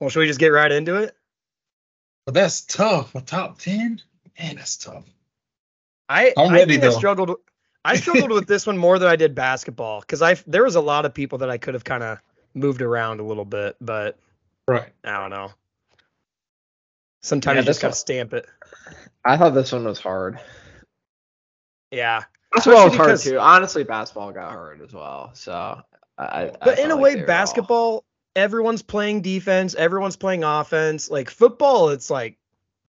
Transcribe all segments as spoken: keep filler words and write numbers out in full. Well, should we just get right into it? Well, that's tough. A top ten? Man, that's tough. I, I'm ready, I think though. I struggled, I struggled with this one more than I did basketball because I there was a lot of people that I could have kind of moved around a little bit, but right. I don't know. Sometimes yeah, you just got to stamp it. I thought this one was hard. Yeah. Basketball was hard, too. Honestly, basketball got hard as well. So, I, But I in a way, like basketball, all... everyone's playing defense. Everyone's playing offense. Like, football, it's like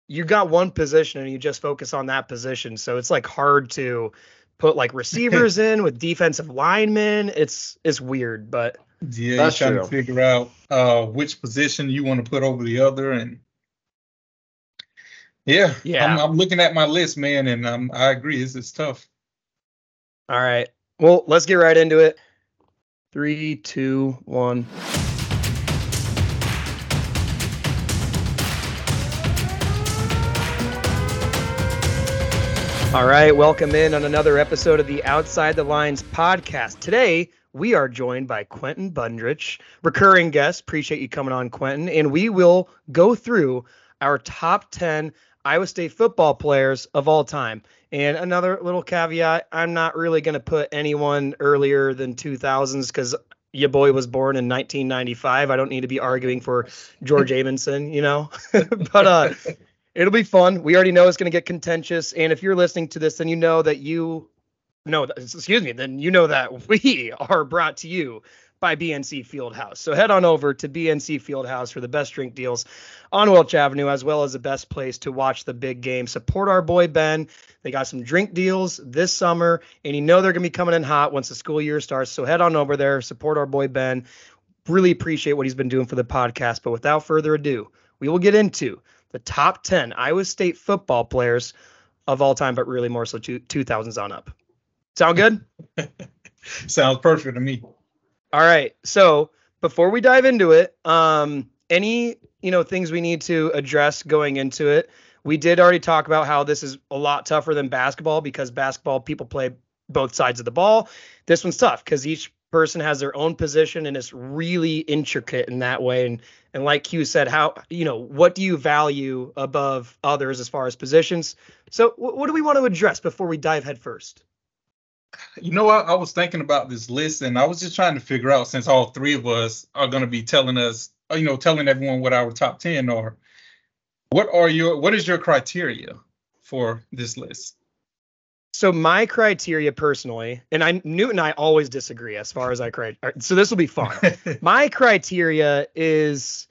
you got one position and you just focus on that position. So, it's, like, hard to put, like, receivers in with defensive linemen. It's it's weird, but yeah, that's you're trying true. to figure out uh, which position you want to put over the other and Yeah, yeah. I'm, I'm looking at my list, man, and um, I agree. This is tough. All right. Well, let's get right into it. Three, two, one. All right. Welcome in on another episode of the Outside the Lines podcast. Today, we are joined by Quenton Bundrage, recurring guest. Appreciate you coming on, Quentin. And we will go through our top ten Iowa State football players of all time. And another little caveat, I'm not really going to put anyone earlier than two thousands because your boy was born in nineteen ninety-five. I don't need to be arguing for George Amundsen, you know. But uh, it'll be fun. We already know it's going to get contentious. And if you're listening to this, then you know that you – no, excuse me, then you know that we are brought to you by B N C Fieldhouse. So head on over to B N C Fieldhouse for the best drink deals on Welch Avenue, as well as the best place to watch the big game. Support our boy Ben. They got some drink deals this summer, and you know they're going to be coming in hot once the school year starts. So head on over there, support our boy Ben. Really appreciate what he's been doing for the podcast. But without further ado, we will get into the top ten Iowa State football players of all time, but really more so two, two thousands on up. Sound good? Sounds perfect to me. All right. So before we dive into it, um, any, you know, things we need to address going into it. We did already talk about how this is a lot tougher than basketball because basketball people play both sides of the ball. This one's tough because each person has their own position and it's really intricate in that way. And, and like Q said, how, you know, what do you value above others as far as positions? So w- what do we want to address before we dive head first? You know, I, I was thinking about this list, and I was just trying to figure out, since all three of us are going to be telling us, you know, telling everyone what our top ten are, what are your, what is your criteria for this list? So my criteria personally, and I, Newt and I always disagree as far as I cri- so this will be fun. My criteria is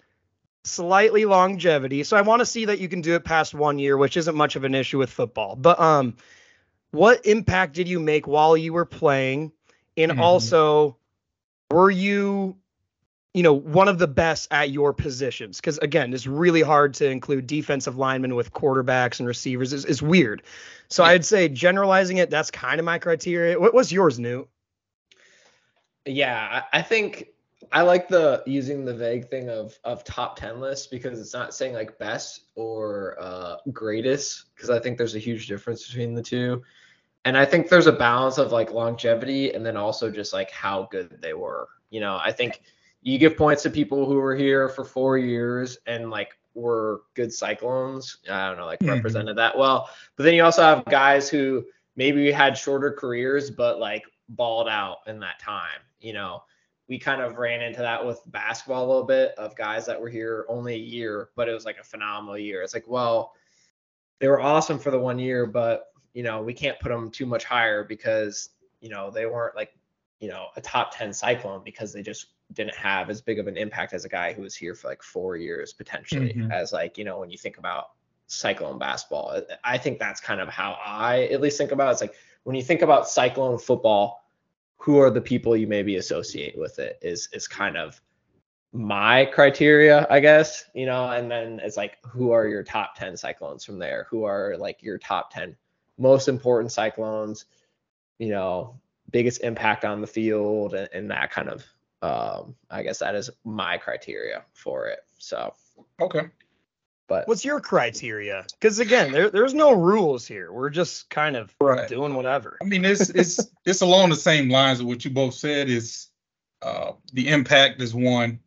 slightly longevity. So I want to see that you can do it past one year, which isn't much of an issue with football, but um. What impact did you make while you were playing? And mm-hmm. also, were you, you know, one of the best at your positions? Because, again, it's really hard to include defensive linemen with quarterbacks and receivers. It's, it's weird. So yeah. I'd say generalizing it, that's kind of my criteria. What, what's yours, Newt? Yeah, I think I like the using the vague thing of of top ten lists because it's not saying like best or uh, greatest because I think there's a huge difference between the two. And I think there's a balance of like longevity and then also just like how good they were. You know, I think you give points to people who were here for four years and like were good Cyclones. I don't know, like mm-hmm. represented that well. But then you also have guys who maybe had shorter careers but like balled out in that time, you know. We kind of ran into that with basketball a little bit of guys that were here only a year, but it was like a phenomenal year. It's like, well, they were awesome for the one year, but, you know, we can't put them too much higher because, you know, they weren't like, you know, a top ten Cyclone because they just didn't have as big of an impact as a guy who was here for like four years potentially mm-hmm. as like, you know, when you think about Cyclone basketball. I think that's kind of how I at least think about it. It's like when you think about Cyclone football, who are the people you maybe associate with it is, is kind of my criteria, I guess, you know, and then it's like, who are your top ten Cyclones from there? Who are like your top ten most important Cyclones, you know, biggest impact on the field and, and that kind of, um, I guess that is my criteria for it. So, okay. But what's your criteria? Because again, there there's no rules here. We're just kind of right. doing whatever. I mean, it's it's it's along the same lines of what you both said. Is uh, the impact is one.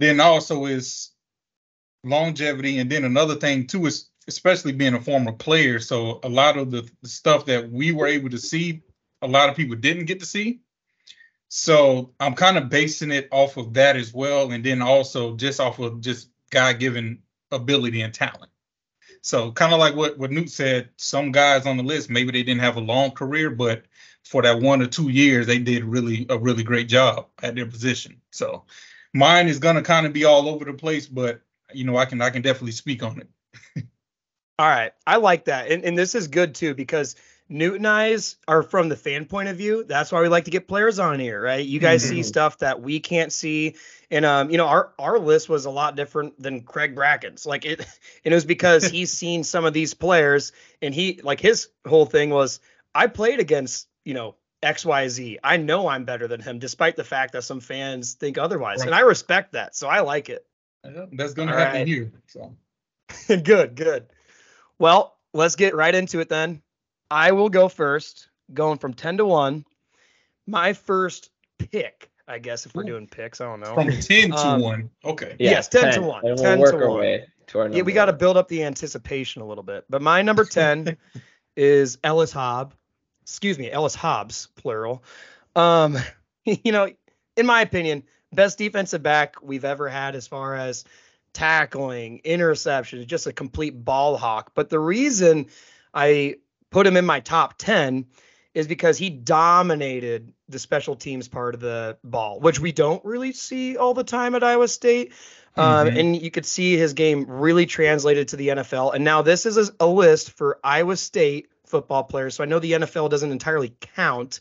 Then also is longevity. And then another thing, too, is especially being a former player. So a lot of the stuff that we were able to see, a lot of people didn't get to see. So I'm kind of basing it off of that as well. And then also just off of just God-given ability and talent. So kind of like what, what Newt said, some guys on the list, maybe they didn't have a long career, but for that one or two years, they did really a really great job at their position. So mine is going to kind of be all over the place, but, you know, I can I can definitely speak on it. All right. I like that. And, and this is good, too, because Newt and I are from the fan point of view. That's why we like to get players on here, right? You guys mm-hmm. see stuff that we can't see. And, um, you know, our, our list was a lot different than Craig Bracken's. Like it, and it was because he's seen some of these players, and he, like, his whole thing was, I played against, you know, X Y Z. I know I'm better than him, despite the fact that some fans think otherwise. Right. And I respect that. So I like it. Uh, that's going to happen right here. So. Good, good. Well, let's get right into it then. I will go first, going from ten to one. My first pick, I guess, if we're Ooh. doing picks, I don't know. From ten um, to one. Okay. Yeah, yes, ten, ten to one. And we'll ten work to our one. Way to our number. Yeah, we got to build up the anticipation a little bit. But my number ten is Ellis Hobbs. Excuse me, Ellis Hobbs, plural. Um, you know, in my opinion, best defensive back we've ever had as far as tackling, interceptions, just a complete ball hawk. But the reason I put him in my top ten is because he dominated the special teams part of the ball, which we don't really see all the time at Iowa State. Mm-hmm. Um, and you could see his game really translated to the N F L. And now this is a list for Iowa State football players. So I know the N F L doesn't entirely count,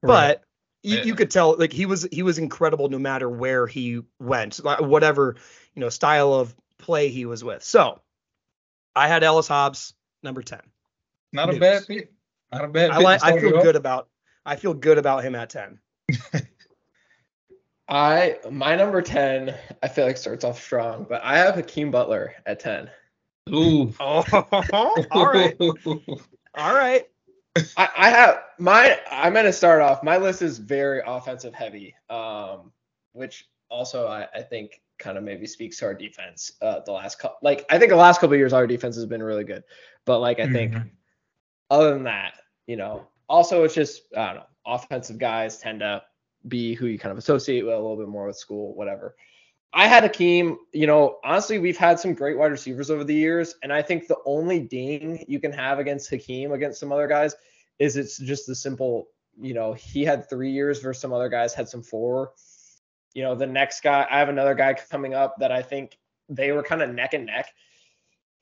right. but You, you could tell, like, he was he was incredible no matter where he went, like, whatever, you know, style of play he was with. So I had Ellis Hobbs number ten. Not News. a bad pick. Not a bad. I, like, I feel good about. I feel good about him at ten. I my number ten. I feel like starts off strong, but I have Hakeem Butler at ten. Ooh. Oh, all right. All right. I, I have my. I'm gonna start off. My list is very offensive heavy, um, which also I, I think kind of maybe speaks to our defense. Uh, the last co- like I think the last couple of years our defense has been really good, but like I think mm-hmm. other than that, you know, also it's just I don't know. Offensive guys tend to be who you kind of associate with a little bit more with school, whatever. I had Hakeem, you know, honestly, we've had some great wide receivers over the years. And I think the only ding you can have against Hakeem, against some other guys, is it's just the simple, you know, he had three years versus some other guys had some four. You know, the next guy, I have another guy coming up that I think they were kind of neck and neck.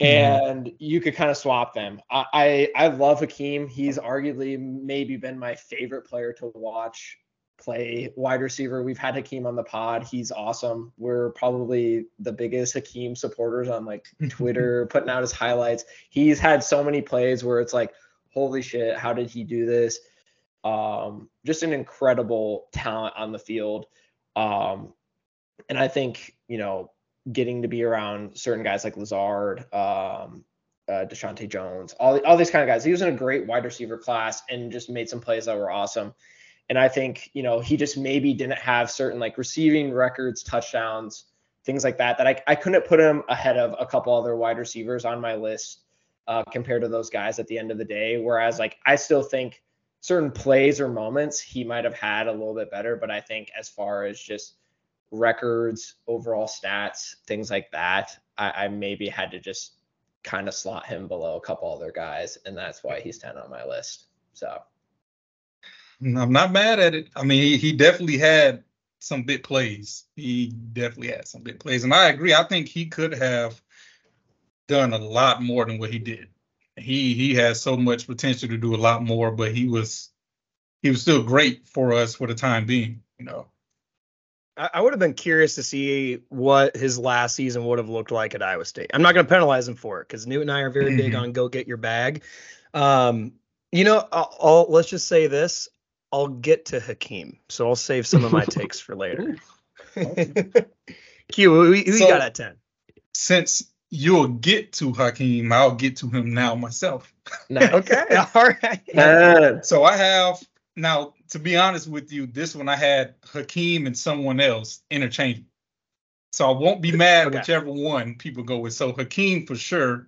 And you could kind of swap them. I, I I love Hakeem. He's arguably maybe been my favorite player to watch play wide receiver. We've had Hakeem on the pod. He's awesome. We're probably the biggest Hakeem supporters on like Twitter, putting out his highlights. He's had so many plays where it's like, holy shit, how did he do this? Um, just an incredible talent on the field. Um, and I think, you know, getting to be around certain guys like Lazard, um, uh, Deshante Jones, all, all these kind of guys, he was in a great wide receiver class and just made some plays that were awesome. And I think, you know, he just maybe didn't have certain like receiving records, touchdowns, things like that, that I, I couldn't put him ahead of a couple other wide receivers on my list uh, compared to those guys at the end of the day. Whereas like I still think certain plays or moments he might have had a little bit better. But I think as far as just records, overall stats, things like that, I, I maybe had to just kind of slot him below a couple other guys. And that's why he's ten on my list. So. I'm not mad at it. I mean, he, he definitely had some big plays. He definitely had some big plays. And I agree. I think he could have done a lot more than what he did. He he has so much potential to do a lot more, but he was he was still great for us for the time being, you know. I, I would have been curious to see what his last season would have looked like at Iowa State. I'm not going to penalize him for it because Newt and I are very big on go get your bag. Um, you know, I'll, I'll, let's just say this. I'll get to Hakeem, so I'll save some of my takes for later. Q, who you so, got at ten? Since you'll get to Hakeem, I'll get to him now myself. No. Okay, all right. No. So I have, now, to be honest with you, this one I had Hakeem and someone else interchangeable. So I won't be mad okay. whichever one people go with. So Hakeem for sure.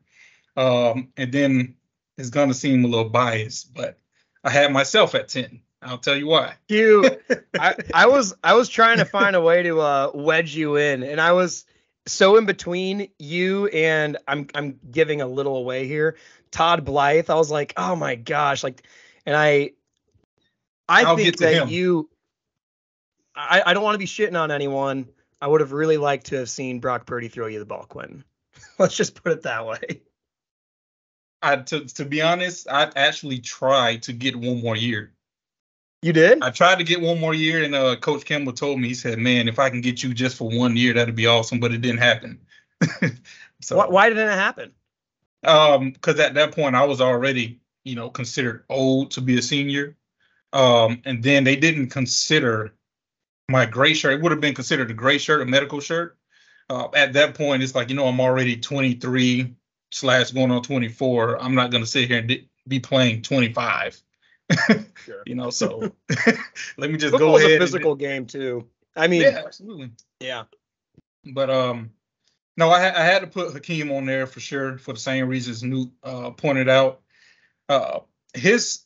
Um, and then it's going to seem a little biased, but I had myself at ten. I'll tell you why. You, I, I was I was trying to find a way to uh, wedge you in, and I was so in between you and I'm I'm giving a little away here. Todd Blythe. I was like, oh my gosh, like, and I I I'll think that him. you. I, I don't want to be shitting on anyone. I would have really liked to have seen Brock Purdy throw you the ball, Quenton. Let's just put it that way. I to to be honest, I actually tried to get one more year. You did? I tried to get one more year, and uh, Coach Campbell told me, he said, man, if I can get you just for one year, that'd be awesome, but it didn't happen. So why, why didn't it happen? Um, because at that point, I was already, you know, considered old to be a senior. Um, and then they didn't consider my gray shirt. It would have been considered a gray shirt, a medical shirt. Uh, at that point, it's like, you know, I'm already twenty-three slash going on twenty-four. I'm not going to sit here and d- be playing twenty-five. Sure. You know, so let me just Football's go ahead. It's a physical and, game too. I mean, yeah, absolutely, yeah. But um, no, I, I had to put Hakeem on there for sure for the same reasons Newt uh, pointed out. Uh, his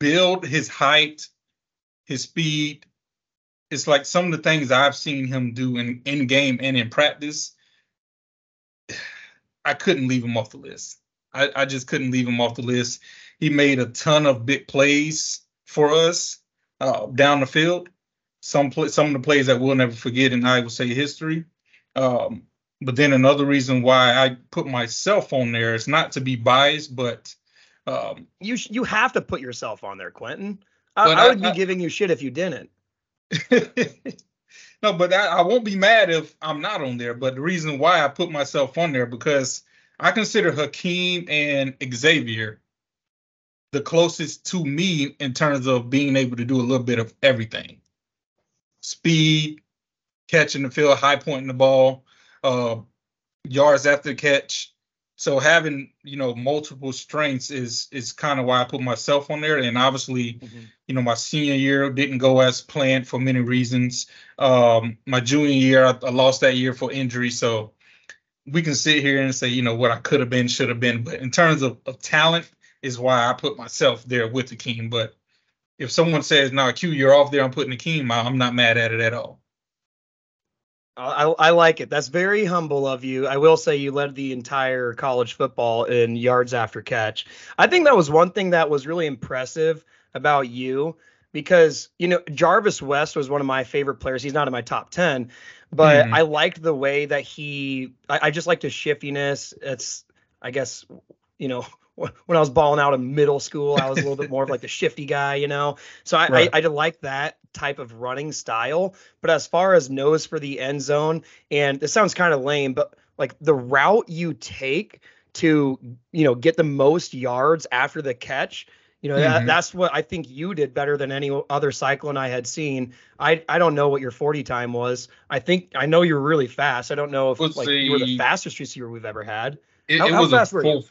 build, his height, his speed. It's like some of the things I've seen him do in in game and in practice. I couldn't leave him off the list. I, I just couldn't leave him off the list. He made a ton of big plays for us uh, down the field. Some play, some of the plays that we'll never forget in Iowa State history. Um, but then another reason why I put myself on there is not to be biased, but um, you sh- you have to put yourself on there, Quenton. I, I would I, be I, giving you shit if you didn't. No, but I, I won't be mad if I'm not on there. But the reason why I put myself on there because I consider Hakeem and Xavier the closest to me in terms of being able to do a little bit of everything. Speed, catching the field, high pointing the ball, uh, yards after the catch. So having, you know, multiple strengths is is kind of why I put myself on there. And obviously, mm-hmm. you know, my senior year didn't go as planned for many reasons. Um, my junior year, I, I lost that year for injury. So we can sit here and say, you know, what I could have been, should have been. But in terms of, of talent, is why I put myself there with Hakeem. But if someone says, "No, nah, Q, you're off there," I'm putting Hakeem out. I'm not mad at it at all. I, I like it. That's very humble of you. I will say you led the entire college football in yards after catch. I think that was one thing that was really impressive about you because, you know, Jarvis West was one of my favorite players. He's not in my top ten, but mm. I liked the way that he, I, I just liked his shiftiness. It's, I guess, you know, when I was balling out in middle school, I was a little bit more of like the shifty guy, you know? So I, right. I, I like that type of running style. But as far as nose for the end zone, and this sounds kind of lame, but like the route you take to, you know, get the most yards after the catch, you know, mm-hmm. that, that's what I think you did better than any other Cyclone I had seen. I, I don't know what your forty time was. I think, I know you're really fast. I don't know if Let's like see. you were the fastest receiver we've ever had. It, how, it was how fast a were full- you?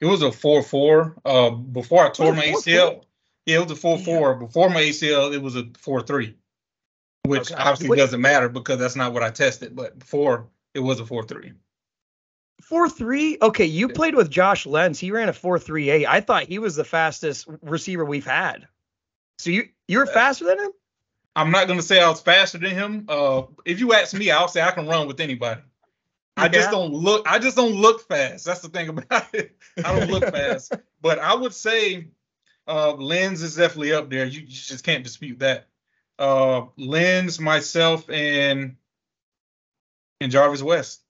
It was a four four uh, before I tore my A C L. Yeah, it was a four four. Before my A C L, it was a four three, which okay. obviously Wait. doesn't matter because that's not what I tested. But before, it was a four three. four three? Okay, you yeah. played with Josh Lenz. He ran a four three eight. I thought he was the fastest receiver we've had. So you, you were faster than him? I'm not going to say I was faster than him. Uh, if you ask me, I'll say I can run with anybody. I yeah. just don't look. I just don't look fast. That's the thing about it. I don't look fast. But I would say uh, Lenz is definitely up there. You, you just can't dispute that. Uh, Lenz, myself, and and Jarvis West.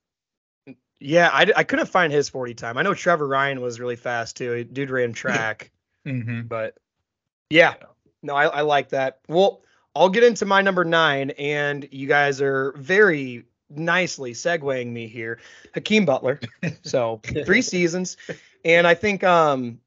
Yeah, I, I couldn't find his forty time. I know Trevor Ryan was really fast too. Dude ran track. mm-hmm. But yeah, no, I, I like that. Well, I'll get into my number nine, and you guys are very nicely segueing me here. Hakeem Butler. So three seasons. And I think, um,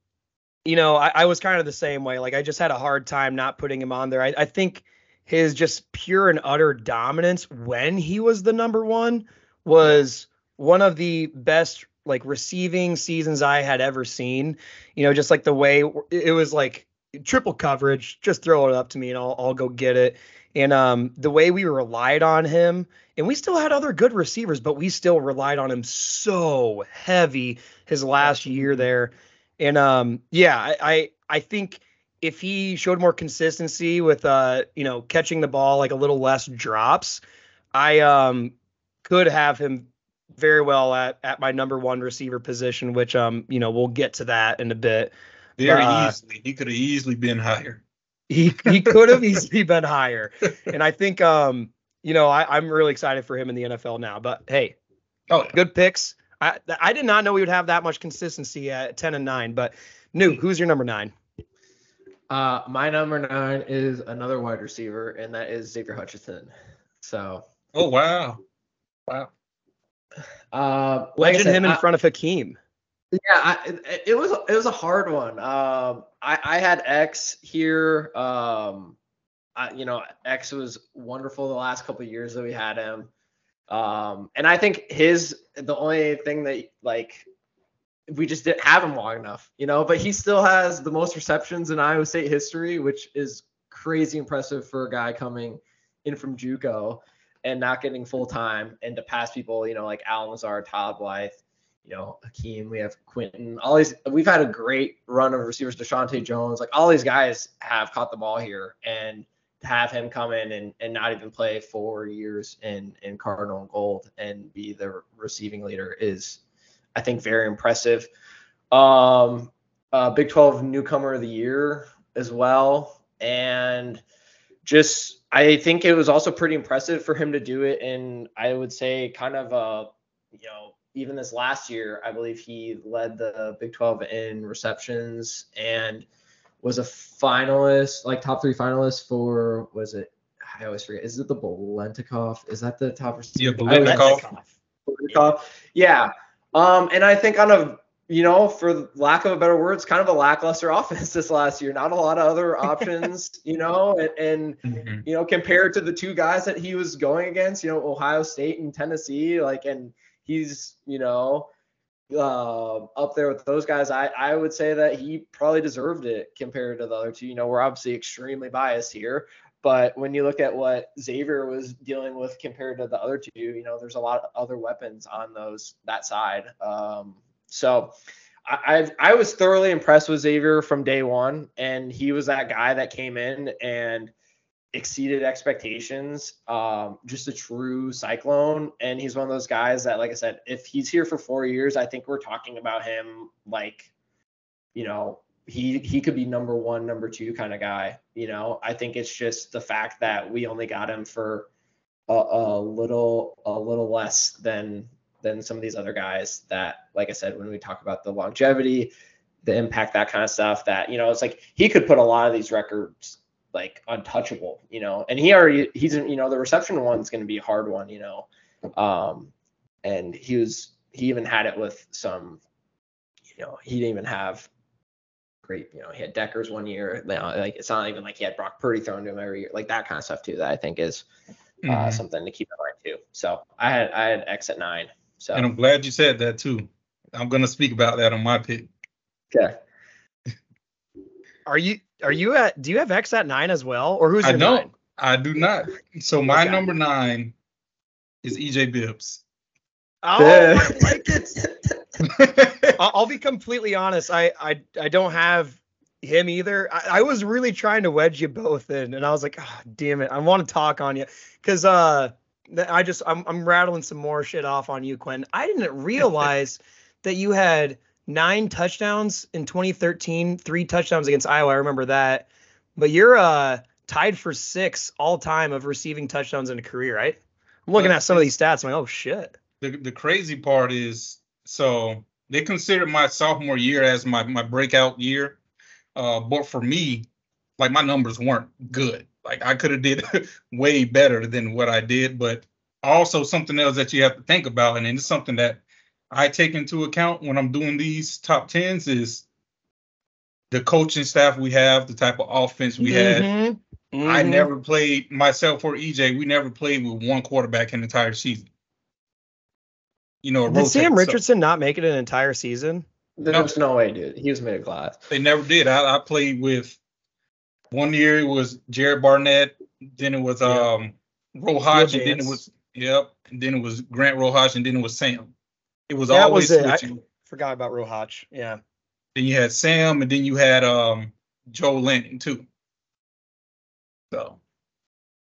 you know, I, I was kind of the same way. Like I just had a hard time not putting him on there. I, I think his just pure and utter dominance when he was the number one was one of the best like receiving seasons I had ever seen, you know, just like the way it was like triple coverage, just throw it up to me and I'll, I'll go get it. And um, the way we relied on him, And we still had other good receivers, but we still relied on him so heavy his last year there. And um, yeah, I, I I think if he showed more consistency with uh, you know, catching the ball, like a little less drops, I um could have him very well at, at my number one receiver position, which um, you know, we'll get to that in a bit. Very uh, easily. He could have easily been higher. He he could have easily been higher. And I think um you know, I, I'm really excited for him in the N F L now. But hey, oh, good picks. I I did not know we would have that much consistency at ten and nine. But Nuke, who's your number nine? Uh, my number nine is another wide receiver, and that is Xavier Hutchinson. So. Oh wow, wow. Uh, like Legend said, him in I, front of Hakeem. Yeah, I, it, it was it was a hard one. Um, I I had X here. Um. Uh, you know, X was wonderful the last couple of years that we had him. Um, and I think his, the only thing that, like, we just didn't have him long enough, you know, but he still has the most receptions in Iowa State history, which is crazy impressive for a guy coming in from JUCO and not getting full time, and to pass people, you know, like Allen Lazard, Todd Blythe, you know, Hakeem, we have Quenton, all these, we've had a great run of receivers, Deshante Jones, like all these guys have caught the ball here. And have him come in and, and not even play four years in, in Cardinal Gold and be the receiving leader is, I think, very impressive. Um, uh, Big twelve Newcomer of the Year as well. And just, I think it was also pretty impressive for him to do it. And I would say kind of, uh, you know, even this last year, I believe he led the Big twelve in receptions and was a finalist, like top three finalist for, was it, I always forget, is it the Bolentikoff? Is that the top receiver? Yeah, Bolentikoff. Yeah. yeah. Um, and I think on a, you know, for lack of a better words, kind of a lackluster offense this last year. Not a lot of other options, you know, and, and mm-hmm. you know, compared to the two guys that he was going against, you know, Ohio State and Tennessee, like, and he's, you know, Uh, up there with those guys, I, I would say that he probably deserved it compared to the other two. You know, we're obviously extremely biased here, but when you look at what Xavier was dealing with compared to the other two, you know, there's a lot of other weapons on those that side. Um, so I I've, I was thoroughly impressed with Xavier from day one, and he was that guy that came in and exceeded expectations, um just a true Cyclone. And he's one of those guys that, like I said, if he's here for four years, I think we're talking about him like, you know, he he could be number one, number two kind of guy. You know, I think it's just the fact that we only got him for a, a little a little less than than some of these other guys that, like I said, when we talk about the longevity, the impact, that kind of stuff, that, you know, it's like he could put a lot of these records like untouchable, you know, and he already, he's, you know, the reception one's going to be a hard one, you know, um, and he was, he even had it with some, you know, he didn't even have great, you know, he had Deckers one year, you know, like, it's not even like he had Brock Purdy thrown to him every year, like that kind of stuff too, that I think is uh, mm-hmm. something to keep in mind too. So I had, I had X at nine. So. And I'm glad you said that too. I'm going to speak about that on my pick. Okay. Are you, Are you at, do you have X at nine as well? Or who's your I don't. Nine? I do not. So my okay. number nine is E J Bibbs. Oh, I like it. I'll, I'll be completely honest. I, I, I don't have him either. I, I was really trying to wedge you both in, and I was like, oh, damn it. I want to talk on you. Cause, uh, I just, I'm, I'm rattling some more shit off on you, Quinn. I didn't realize that you had nine touchdowns in twenty thirteen, three touchdowns against Iowa. I remember that. But you're uh, tied for six all time of receiving touchdowns in a career, right? I'm looking at some of these stats. I'm like, oh, shit. The, the crazy part is, so they considered my sophomore year as my, my breakout year. Uh, but for me, like, my numbers weren't good. Like, I could have did way better than what I did. But also something else that you have to think about, and it's something that I take into account when I'm doing these top tens, is the coaching staff we have, the type of offense we mm-hmm. had. Mm-hmm. I never played, myself or E J, we never played with one quarterback an entire season. You know, did rotate, Sam Richardson so. not make it an entire season? There's no, no way, dude. He was mid class. They never did. I, I played with, one year it was Jared Barnett, then it was yeah. um, Roe Hodge, and then it was Yep. And then it was Grant Rohatch, and then it was Sam. It was that always was it. switching. I forgot about Rohatch. Yeah. Then you had Sam, and then you had um, Joe Lennon too. So,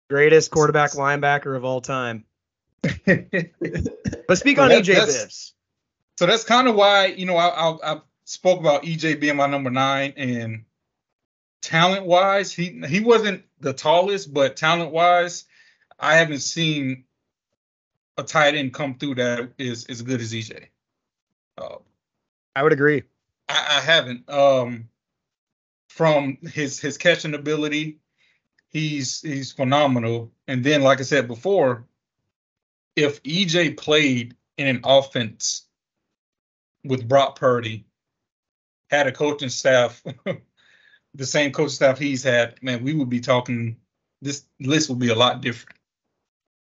greatest quarterback linebacker of all time. But speak so on that, E J Bibbs. So that's kind of why, you know, I, I, I spoke about E J being my number nine, and talent-wise, he he wasn't the tallest, but talent-wise, I haven't seen a tight end come through that is as good as E J. Uh, I would agree. I, I haven't. Um, from his his catching ability, he's he's phenomenal. And then, like I said before, if E J played in an offense with Brock Purdy, had a coaching staff, the same coaching staff he's had, man, we would be talking, this list would be a lot different.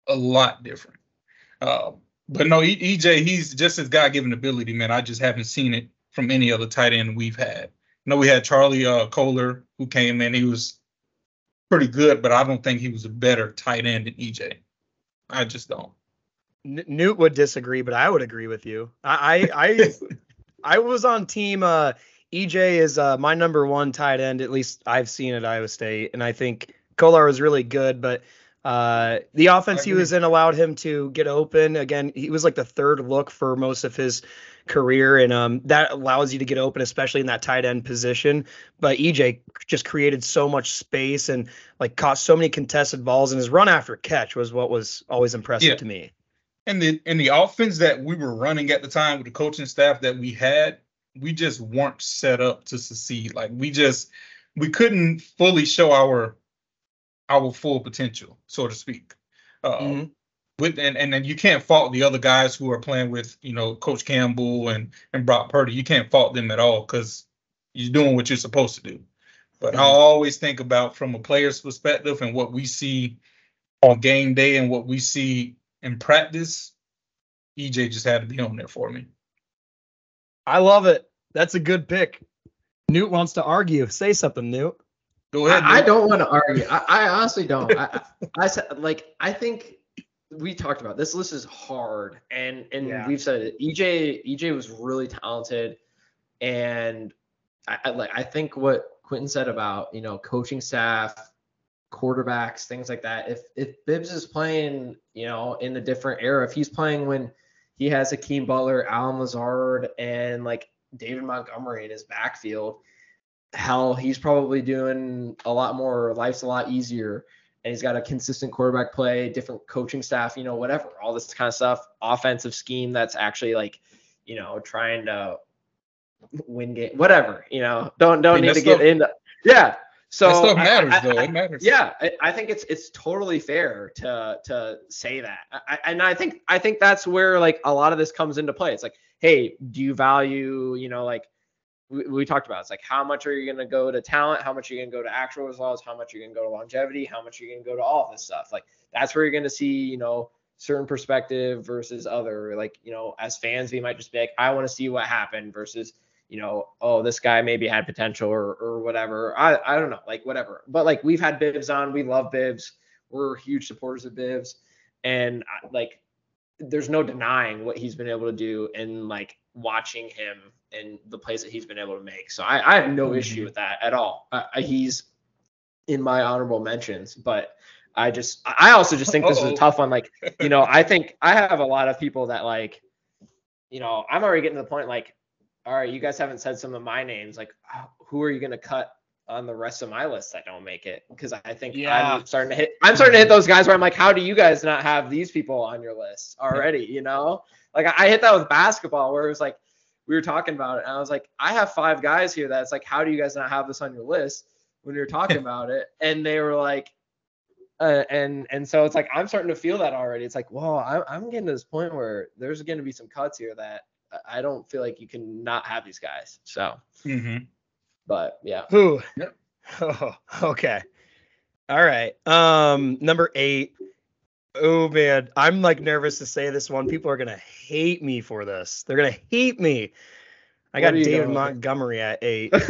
A lot different. Uh, but no, E J, he's just his God-given ability, man. I just haven't seen it from any other tight end we've had. You know, we had Charlie uh, Kohler, who came in. He was pretty good, but I don't think he was a better tight end than E J. I just don't. Newt would disagree, but I would agree with you. I I I, I was on team uh, E J is uh, my number one tight end, at least I've seen at Iowa State, and I think Kolar was really good, but uh, the offense he was in allowed him to get open. Again, he was like the third look for most of his career, and um, that allows you to get open, especially in that tight end position. But E J just created so much space and like caught so many contested balls, and his run after catch was what was always impressive yeah. to me. And the and the offense that we were running at the time with the coaching staff that we had, we just weren't set up to succeed. Like we just we couldn't fully show our our full potential, so to speak. Uh, mm-hmm. With and, and and you can't fault the other guys who are playing with, you know, Coach Campbell and and Brock Purdy. You can't fault them at all because you're doing what you're supposed to do. But mm-hmm. I always think about from a player's perspective and what we see on game day and what we see in practice, E J just had to be on there for me. I love it. That's a good pick. Newt wants to argue. Say something, Newt. Go ahead. I, I don't want to argue. I, I honestly don't. I, I like. I think we talked about this list is hard, and and yeah. we've said it. E J E J was really talented, and I, I like. I think what Quenton said about, you know, coaching staff, quarterbacks, things like that. If if Bibbs is playing, you know, in a different era, if he's playing when he has Hakeem Butler, Allen Lazard, and like David Montgomery in his backfield, hell, he's probably doing a lot more. Life's a lot easier, and he's got a consistent quarterback play, different coaching staff, you know, whatever, all this kind of stuff, offensive scheme that's actually like, you know, trying to win game, whatever, you know. Don't don't I mean, need to get into yeah. So that stuff matters, I, I, though. It matters. Yeah, I, I think it's it's totally fair to to say that, I, and I think I think that's where like a lot of this comes into play. It's like, hey, do you value, you know, like we, we talked about? It's like, how much are you going to go to talent? How much are you going to go to actual results? How much are you going to go to longevity? How much are you going to go to all this stuff? Like that's where you're going to see, you know, certain perspective versus other. Like, you know, as fans, we might just be like, I want to see what happened versus, you know, oh, this guy maybe had potential or or whatever. I, I don't know, like whatever. But like we've had Bibbs on. We love Bibbs. We're huge supporters of Bibbs. And like there's no denying what he's been able to do and like watching him and the plays that he's been able to make. So I, I have no issue with that at all. Uh, he's in my honorable mentions. But I just I also just think this Uh-oh. is a tough one. Like, you know, I think I have a lot of people that like, you know, I'm already getting to the point like, all right, you guys haven't said some of my names. Like, who are you going to cut on the rest of my list that don't make it? Because I think yeah. I'm starting to hit. I'm starting to hit those guys where I'm like, how do you guys not have these people on your list already? You know, like I hit that with basketball where it was like we were talking about it, and I was like, I have five guys here that's like, how do you guys not have this on your list when you're talking about it? And they were like, uh, and and so it's like I'm starting to feel that already. It's like, well, I'm, I'm getting to this point where there's going to be some cuts here that I don't feel like you can not have these guys. So, mm-hmm. but yeah. Who? Yep. Oh, okay. All right. Um, number eight. Oh man, I'm like nervous to say this one. People are gonna hate me for this. They're gonna hate me. I got David Montgomery at eight. I,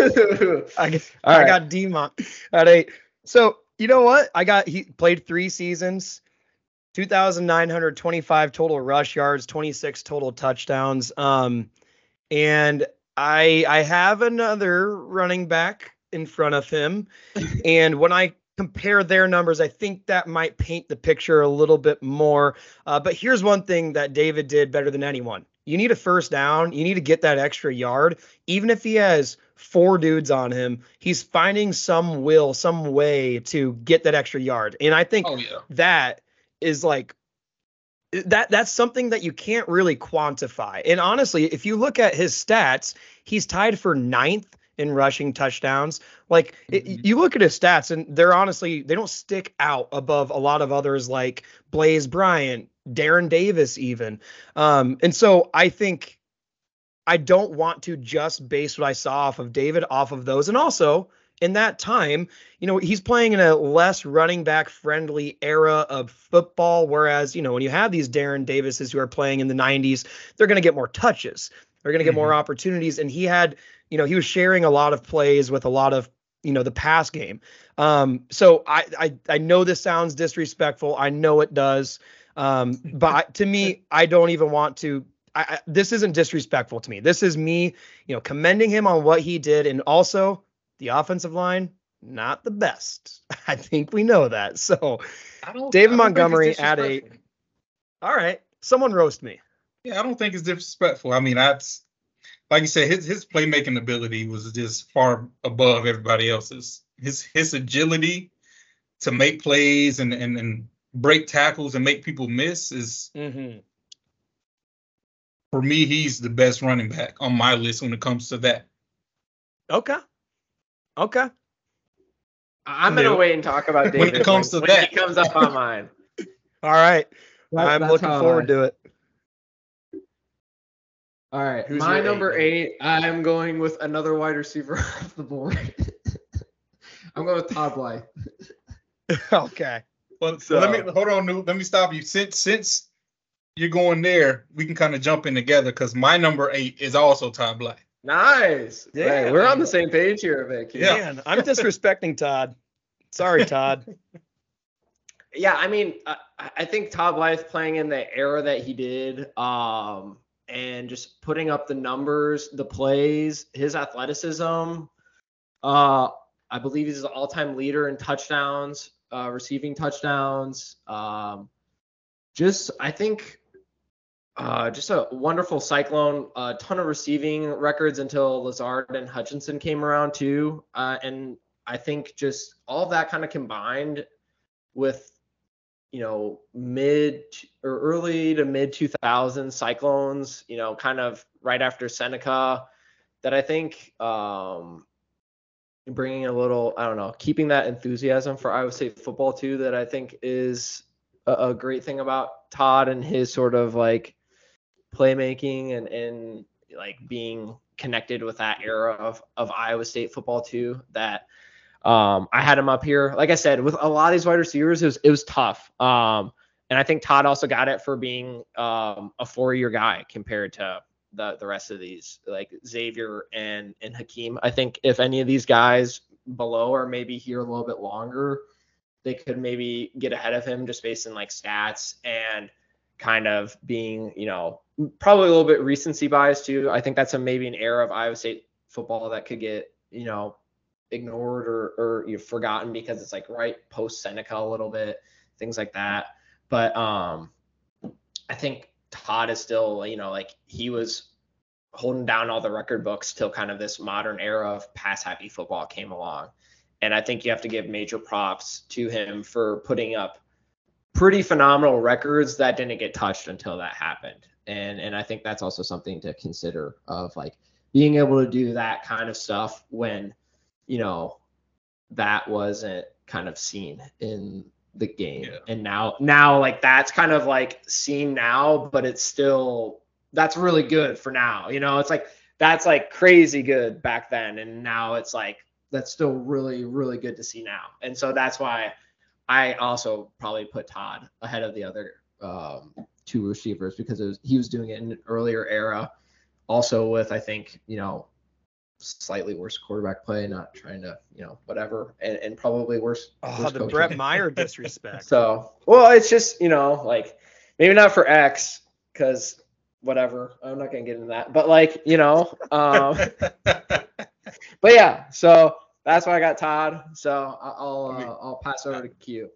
got, I right. got D Mont at eight. So you know what? I got he played three seasons. two thousand nine hundred twenty-five total rush yards, twenty-six total touchdowns. Um, and I, I have another running back in front of him. And when I compare their numbers, I think that might paint the picture a little bit more. Uh, but here's one thing that David did better than anyone. You need a first down. You need to get that extra yard. Even if he has four dudes on him, he's finding some will, some way to get that extra yard. And I think oh, yeah. that is like, that that's something that you can't really quantify. And honestly, if you look at his stats, he's tied for ninth in rushing touchdowns. Like mm-hmm. it, you look at his stats and they're honestly, they don't stick out above a lot of others like Blaze Bryant, Darren Davis even. Um, and so I think I don't want to just base what I saw off of David off of those. And also in that time, you know, he's playing in a less running back friendly era of football. Whereas, you know, when you have these Darren Davises who are playing in the nineties, they're going to get more touches. They're going to get mm-hmm. more opportunities. And he had, you know, he was sharing a lot of plays with a lot of, you know, the pass game. Um, so I, I, I know this sounds disrespectful. I know it does. Um, but to me, I don't even want to, I, I, this isn't disrespectful to me. This is me, you know, commending him on what he did. And also the offensive line, not the best. I think we know that. So David Montgomery at a, all right, someone roast me. Yeah. I don't think it's disrespectful. I mean, that's like you said, his, his playmaking ability was just far above everybody else's, his, his agility to make plays and, and, and, break tackles and make people miss is mm-hmm. for me, he's the best running back on my list when it comes to that. Okay. Okay. I'm going to wait and talk about David when it comes to when that. He comes up on mine. All right. That's, I'm that's looking forward to it. All right. Who's my number eight? eight, I'm going with another wide receiver off the board. I'm going with Todd Blythe. Okay. Well, so, let me hold on. Let me stop you. Since since you're going there, we can kind of jump in together because my number eight is also Todd Blythe. Nice. Yeah, right, we're on the same page here, Vic. Yeah, man, I'm disrespecting Todd. Sorry, Todd. Yeah, I mean, I, I think Todd Blythe playing in the era that he did, um, and just putting up the numbers, the plays, his athleticism. Uh, I believe he's the all-time leader in touchdowns. Uh, receiving touchdowns, um, just I think uh, just a wonderful Cyclone, a ton of receiving records until Lazard and Hutchinson came around too, uh, and I think just all of that kind of combined with, you know, mid or early to mid two thousands Cyclones, you know, kind of right after Seneca, that I think. Um, bringing a little, I don't know, keeping that enthusiasm for Iowa State football too, that I think is a, a great thing about Todd and his sort of like playmaking and, and like being connected with that era of, of Iowa State football too, that um, I had him up here. Like I said, with a lot of these wide receivers, it was, it was tough. Um, and I think Todd also got it for being um, a four-year guy compared to the the rest of these, like Xavier and and Hakeem. I think if any of these guys below are maybe here a little bit longer, they could maybe get ahead of him just based on like stats and kind of being, you know, probably a little bit recency bias too. I think that's a maybe an era of Iowa State football that could get, you know, ignored or or you know, forgotten because it's like right post Seneca a little bit, things like that. But um I think Todd is still, you know, like he was holding down all the record books till kind of this modern era of pass happy football came along. And I think you have to give major props to him for putting up pretty phenomenal records that didn't get touched until that happened. And and I think that's also something to consider of like being able to do that kind of stuff when, you know, that wasn't kind of seen in the game. Yeah. And now now like that's kind of like seen now, but it's still, that's really good for now, you know. It's like that's like crazy good back then, and now it's like that's still really really good to see now. And so that's why I also probably put Todd ahead of the other um two receivers because it was, he was doing it in an earlier era also with, I think, you know, slightly worse quarterback play, not trying to, you know, whatever, and, and probably worse. Oh, worse the coaching. Brett Meyer disrespect. So, well, it's just, you know, like maybe not for X because whatever, I'm not going to get into that, but like, you know, um, but yeah, so that's why I got Todd. So I'll, uh, I'll pass over to Q.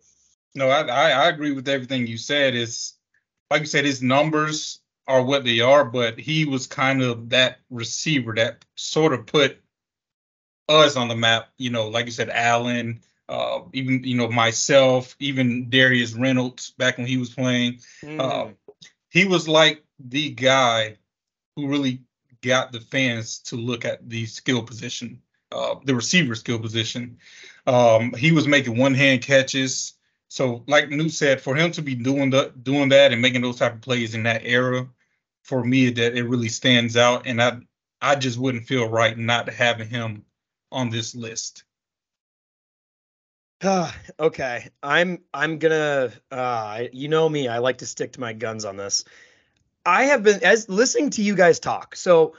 No, I, I agree with everything you said. It's like you said, his numbers are what they are, but he was kind of that receiver that sort of put us on the map. You know, like you said, Allen, uh, even, you know, myself, even Darius Reynolds back when he was playing. Mm. Uh, he was like the guy who really got the fans to look at the skill position, uh, the receiver skill position. Um, he was making one-hand catches. So, like Newt said, for him to be doing the doing that and making those type of plays in that era, for me, that it really stands out. And I I just wouldn't feel right not having him on this list. Uh, okay, I'm I'm gonna uh, you know me, I like to stick to my guns on this. I have been as listening to you guys talk. So,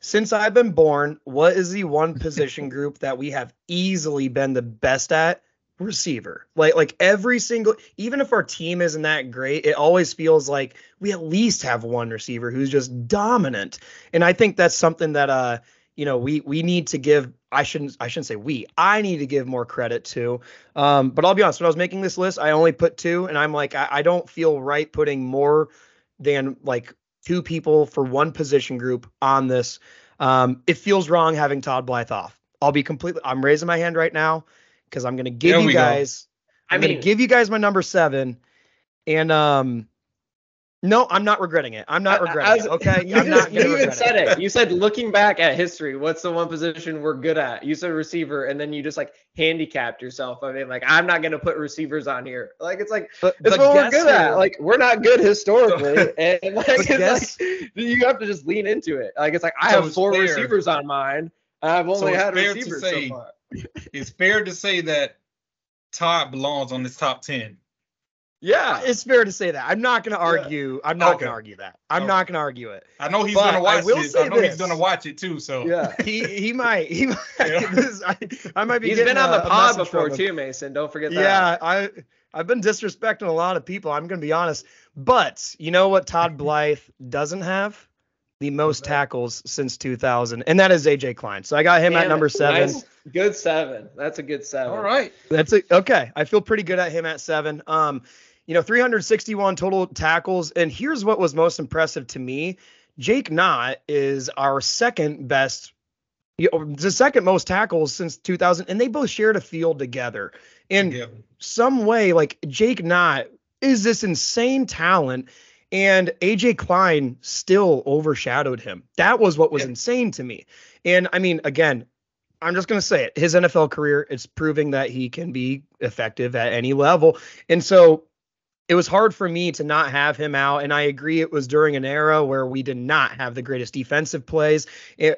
since I've been born, what is the one position group that we have easily been the best at? Receiver. Like like every single, even if our team isn't that great, it always feels like we at least have one receiver who's just dominant. And I think that's something that uh you know we we need to give I shouldn't I shouldn't say we I need to give more credit to. Um but I'll be honest, when I was making this list, I only put two, and I'm like I, I don't feel right putting more than like two people for one position group on this. Um it feels wrong having Todd Blythe off. I'll be completely I'm raising my hand right now. Because I'm gonna give you guys, go. I'm I mean, gonna give you guys my number seven, and um, no, I'm not regretting it. I'm not regretting. I, I was, it, okay, you I'm just, not. Gonna you even said it. it. You said looking back at history, what's the one position we're good at? You said receiver, and then you just like handicapped yourself. I mean, like I'm not gonna put receivers on here. Like it's like but, it's but what we're good who, at. Like we're not good historically, and like, it's guess, like you have to just lean into it. Like it's like I so have four fair. receivers on mine. I've only so had receivers so far. It's fair to say that Todd belongs on this top ten. Yeah, it's fair to say that. I'm not going to argue. Yeah. I'm not okay. going to argue that. I'm okay. not going to argue it. I know he's going to watch it. I know this. he's going to watch it too. So yeah, he he might. He might. Yeah. This, I, I might be. He's been on the pod before too, Mason. Don't forget that. Yeah, I I've been disrespecting a lot of people. I'm going to be honest. But you know what, Todd Blythe doesn't have the most tackles since two thousand, and that is A J Klein. So I got him Damn at number seven. Nice. Good seven. That's a good seven. All right. That's a, okay. I feel pretty good at him at seven. Um, you know, three hundred sixty-one total tackles. And here's what was most impressive to me: Jake Knott is our second best, you know, the second most tackles since two thousand, and they both shared a field together. In yeah. some way, like Jake Knott is this insane talent. And A J Klein still overshadowed him. That was what was yeah. insane to me. And I mean, again, I'm just going to say it. His N F L career, it's proving that he can be effective at any level. And so it was hard for me to not have him out. And I agree, it was during an era where we did not have the greatest defensive plays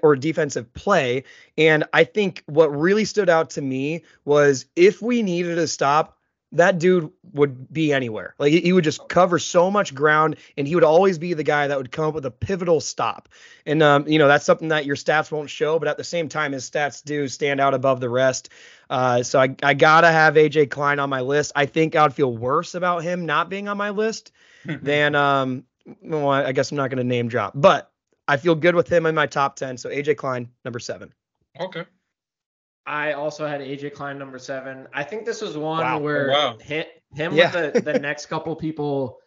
or defensive play. And I think what really stood out to me was if we needed a stop, that dude would be anywhere. Like he would just cover so much ground, and he would always be the guy that would come up with a pivotal stop. And, um, you know, that's something that your stats won't show, but at the same time, his stats do stand out above the rest. Uh, so I, I gotta have A J Klein on my list. I think I'd feel worse about him not being on my list than, um, well, I guess I'm not going to name drop, but I feel good with him in my top ten. So A J Klein, number seven. Okay. I also had A J Klein number seven. I think this was one wow. where wow. him, him yeah. with the, the next couple people,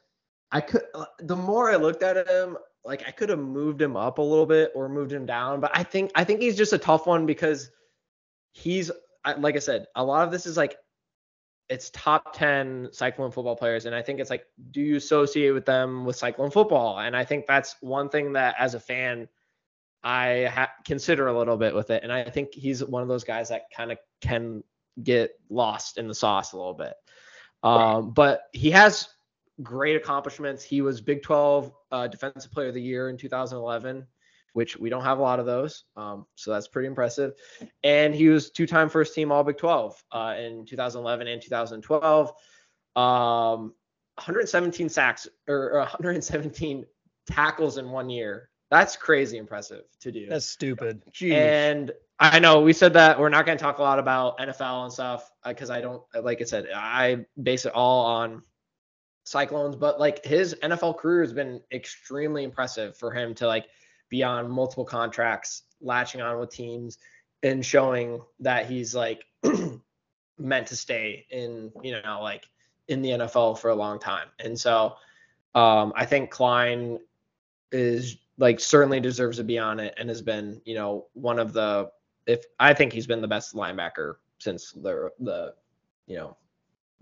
I could. The more I looked at him, like I could have moved him up a little bit or moved him down, but I think I think he's just a tough one because he's like I said, a lot of this is like it's top ten Cyclone football players, and I think it's like, do you associate with them with Cyclone football? And I think that's one thing that as a fan, I ha- consider a little bit with it. And I think he's one of those guys that kind of can get lost in the sauce a little bit. Um, right. But he has great accomplishments. He was Big twelve uh, Defensive Player of the Year in two thousand eleven, which we don't have a lot of those. Um, so that's pretty impressive. And he was two-time first team all Big twelve uh, in two thousand eleven and two thousand twelve. Um, one hundred seventeen sacks or, or one hundred seventeen tackles in one year. That's crazy impressive to do. That's stupid. Jeez. And I know we said that we're not going to talk a lot about N F L and stuff because I don't, like I said, I base it all on Cyclones, but like his N F L career has been extremely impressive for him to like be on multiple contracts, latching on with teams and showing that he's like meant to stay in, you know, like in the N F L for a long time. And so um, I think Klein is like certainly deserves to be on it and has been, you know, one of the, if I think he's been the best linebacker since the, the, you know,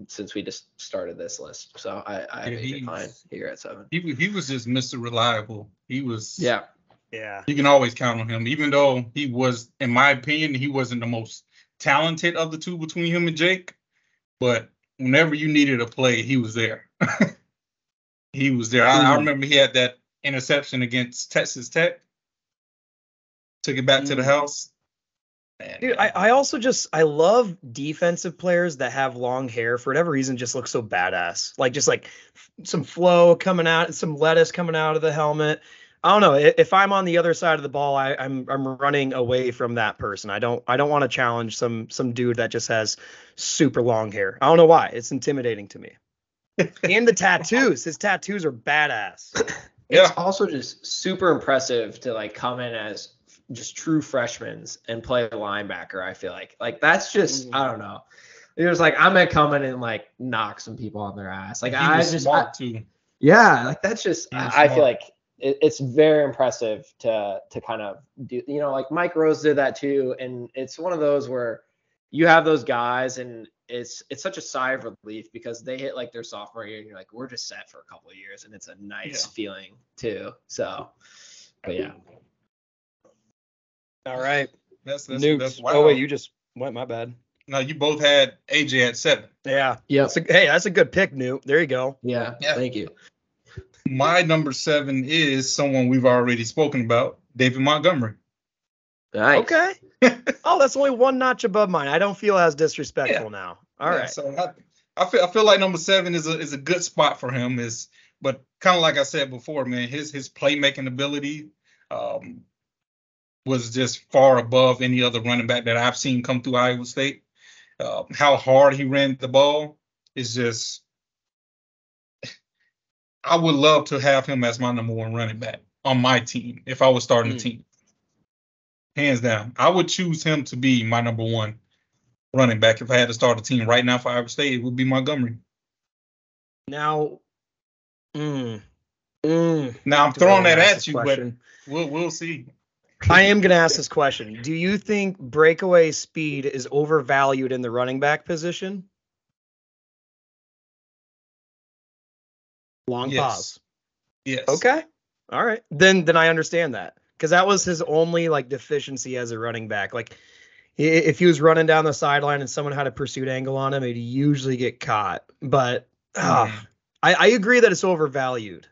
since we just started this list. So I, I yeah, made Klein here at seven. He, he was just Mister Reliable. He was, yeah. Yeah. You can always count on him, even though he was, in my opinion, he wasn't the most talented of the two between him and Jake, but whenever you needed a play, he was there. He was there. I, mm-hmm. I remember he had that interception against Texas Tech. Took it back mm-hmm. to the house. Man, Dude, I, I also just, I love defensive players that have long hair for whatever reason, just look so badass. Like just like f- some flow coming out, some lettuce coming out of the helmet. I don't know. If I'm on the other side of the ball, I, I'm I'm running away from that person. I don't I don't want to challenge some some dude that just has super long hair. I don't know why. It's intimidating to me. And the tattoos. His tattoos are badass. Yeah. It's also just super impressive to like come in as just true freshmen and play linebacker. I feel like like that's just mm-hmm. I don't know. It was like I'm gonna come in and like knock some people on their ass. Like he I was just smart I, too. Yeah, like that's just I, I feel like. It's very impressive to to kind of do, you know, like Mike Rose did that too. And it's one of those where you have those guys and it's it's such a sigh of relief because they hit like their sophomore year and you're like, we're just set for a couple of years. And it's a nice yeah. feeling too. So, but yeah. All right. That's, that's, that's wow. Oh, wait, you just went, my bad. No, you both had A J at seven. Yeah. Yeah. That's a, hey, that's a good pick, Newt. There you go. Yeah. yeah. Thank you. My number seven is someone we've already spoken about, David Montgomery. Nice. Okay. Oh, that's only one notch above mine. I don't feel as disrespectful yeah. now. All yeah, right. So I, I feel I feel like number seven is a is a good spot for him. Is but kind of like I said before, man, his his playmaking ability um, was just far above any other running back that I've seen come through Iowa State. Uh, how hard he ran the ball is just. I would love to have him as my number one running back on my team if I was starting mm. a team. Hands down. I would choose him to be my number one running back if I had to start a team right now for Iowa State. It would be Montgomery. Now, mm, mm, now I'm throwing that at you, question. But we'll we'll see. I am going to ask this question. Do you think breakaway speed is overvalued in the running back position? Long yes. pause. Yes. Okay. All right. Then then I understand that because that was his only like deficiency as a running back. Like if he was running down the sideline and someone had a pursuit angle on him, he'd usually get caught. But uh, mm. I, I agree that it's overvalued.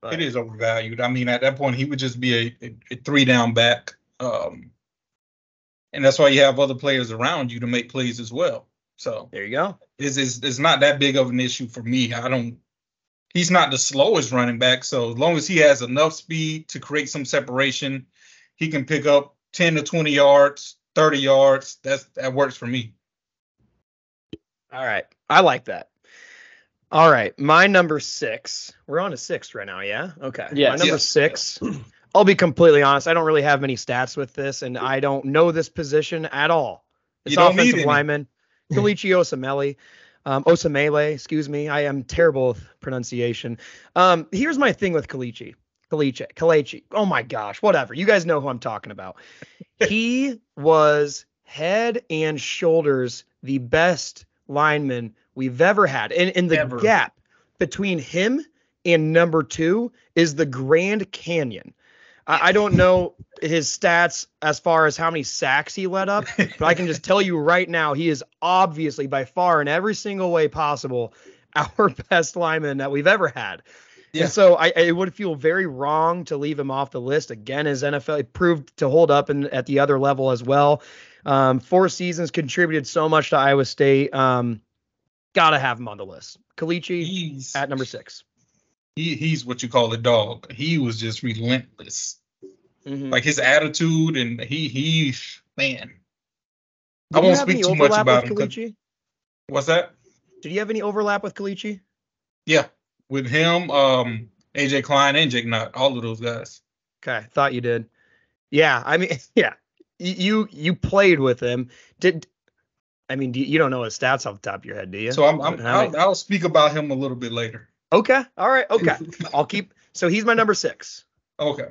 But. It is overvalued. I mean, at that point, he would just be a, a three down back. Um, and that's why you have other players around you to make plays as well. So there you go. It's, it's, it's not that big of an issue for me. I don't. He's not the slowest running back, so as long as he has enough speed to create some separation, he can pick up ten to twenty yards, thirty yards. That's that works for me. All right. I like that. All right. My number six. We're on a six right now, yeah? Okay. Yes. My number yes. six. I'll be completely honest. I don't really have many stats with this, and I don't know this position at all. It's offensive lineman, Kelechi Osemele. Um, Osemele, excuse me. I am terrible with pronunciation. Um, here's my thing with Kelechi. Kelechi. Kelechi. Oh, my gosh. Whatever. You guys know who I'm talking about. He was head and shoulders the best lineman we've ever had. And, and the ever. gap between him and number two is the Grand Canyon. I don't know his stats as far as how many sacks he let up, but I can just tell you right now, he is obviously by far in every single way possible our best lineman that we've ever had. Yeah. And so I, I would feel very wrong to leave him off the list. Again, his N F L it proved to hold up in, at the other level as well. Um, four seasons contributed so much to Iowa State. Um, gotta have him on the list. Kelechi Jeez. At number six. He, he's what you call a dog. He was just relentless. Mm-hmm. Like his attitude and he he man. Did I won't speak too much about him. What's that? Did you have any overlap with Kelechi? Yeah, with him, um, A J Klein and Jake Knott, all of those guys. Okay, thought you did. Yeah, I mean, yeah, you you played with him. Did I mean? Do you, you don't know his stats off the top of your head, do you? So I'm, I'm I'll, I'll speak about him a little bit later. Okay, all right, okay. I'll keep. So he's my number six. Okay.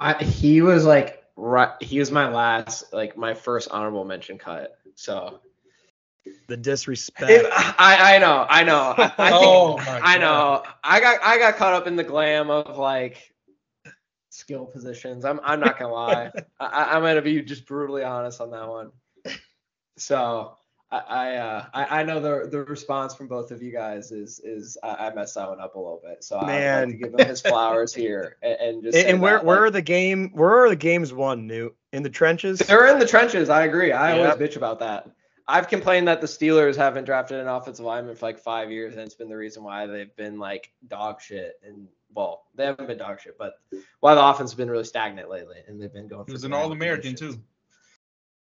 I, he was like right, he was my last, like my first honorable mention cut. So the disrespect. It, I I know I know I, I think oh I know I got I got caught up in the glam of like skill positions. I'm I'm not gonna lie. I, I'm gonna be just brutally honest on that one. So I I, uh, I I know the the response from both of you guys is is I, I messed that one up a little bit. So I like to give him his flowers here and, and just. And, and where where like, are the game? Where are the games won, Newt? In the trenches? They're in the trenches. I agree. I yeah. always bitch about that. I've complained that the Steelers haven't drafted an offensive lineman for like five years, and it's been the reason why they've been like dog shit. And well, they haven't been dog shit, but why the offense has been really stagnant lately, and they've been going. He was an All-American too.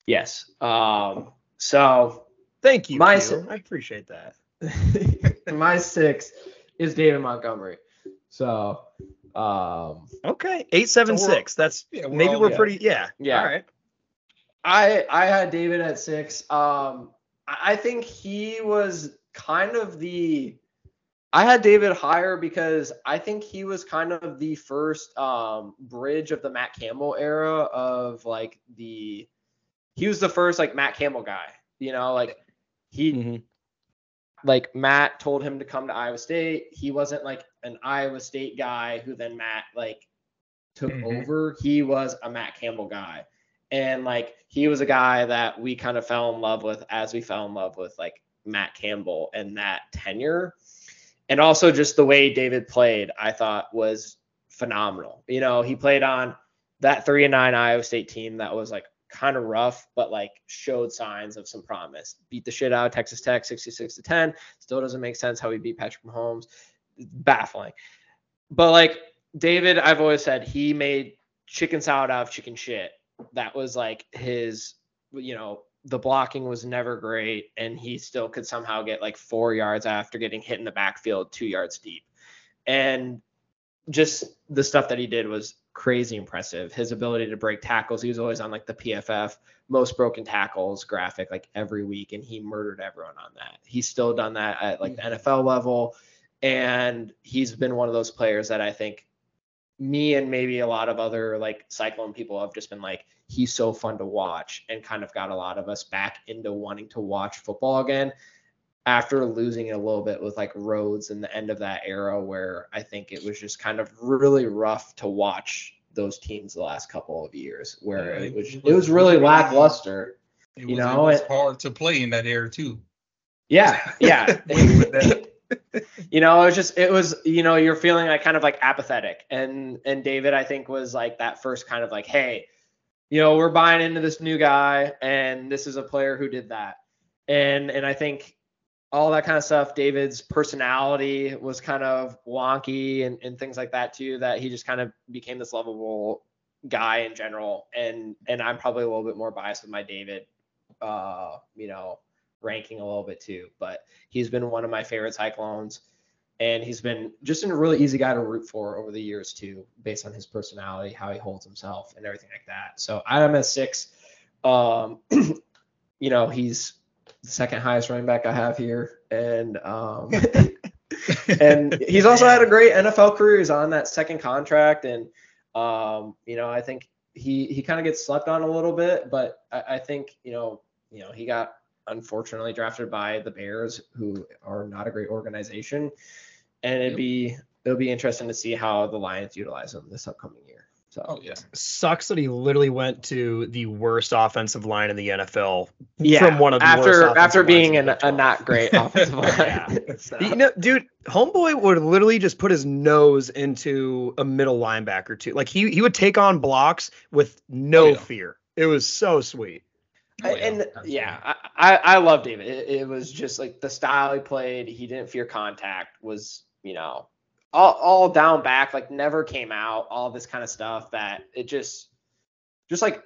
Yes. Um. So. Thank you. My si- I appreciate that. My six is David Montgomery. So. Um, okay. Eight seven so six. That's yeah, we're maybe all, we're yeah. pretty. Yeah. Yeah. All right. I I had David at six. Um, I think he was kind of the. I had David higher because I think he was kind of the first um, bridge of the Matt Campbell era of like the. He was the first like Matt Campbell guy, you know, like he, mm-hmm. like Matt told him to come to Iowa State. He wasn't like an Iowa State guy who then Matt like took mm-hmm. over. He was a Matt Campbell guy. And like, he was a guy that we kind of fell in love with as we fell in love with like Matt Campbell and that tenure. And also just the way David played, I thought was phenomenal. You know, he played on that three and nine Iowa State team that was like, kind of rough, but like showed signs of some promise. Beat the shit out of Texas Tech sixty-six to ten. Still doesn't make sense how we beat Patrick Mahomes. Baffling. But like David, I've always said he made chicken salad out of chicken shit. That was like his, you know, the blocking was never great and he still could somehow get like four yards after getting hit in the backfield two yards deep. And just the stuff that he did was crazy impressive. His ability to break tackles. He was always on like the P F F most broken tackles graphic like every week. And he murdered everyone on that. He's still done that at like the N F L level. And he's been one of those players that I think me and maybe a lot of other like Cyclone people have just been like, he's so fun to watch and kind of got a lot of us back into wanting to watch football again after losing it a little bit with like Rhodes and the end of that era where I think it was just kind of really rough to watch those teams the last couple of years where yeah, it, was, it was, it was really lackluster, it you was, know, it was hard to play in that era too. Yeah. Yeah. You know, it was just, it was, you know, you're feeling like kind of like apathetic and, and David, I think was like that first kind of like, hey, you know, we're buying into this new guy and this is a player who did that. And, and I think, all that kind of stuff. David's personality was kind of wonky and, and things like that too, that he just kind of became this lovable guy in general. And, and I'm probably a little bit more biased with my David, uh, you know, ranking a little bit too, but he's been one of my favorite Cyclones and he's been just a really easy guy to root for over the years too, based on his personality, how he holds himself and everything like that. So I'm at six, um, you know, he's, the second highest running back I have here. And um, and he's also had a great N F L career. He's on that second contract. And, um, you know, I think he, he kind of gets slept on a little bit. But I, I think, you know, you know, he got unfortunately drafted by the Bears, who are not a great organization. And it'd be it'll be interesting to see how the Lions utilize him this upcoming year. So oh, yeah. Sucks that he literally went to the worst offensive line in the N F L. Yeah, from one of the after worst after being an, a not great offensive line. Yeah. So. You know, dude, homeboy would literally just put his nose into a middle linebacker too. Like he he would take on blocks with no oh, yeah. fear. It was so sweet. Oh, yeah. And That's yeah, funny. I I love David. It, it was just like the style he played. He didn't fear contact. Was you know. all, all down back, like never came out, all this kind of stuff that it just, just like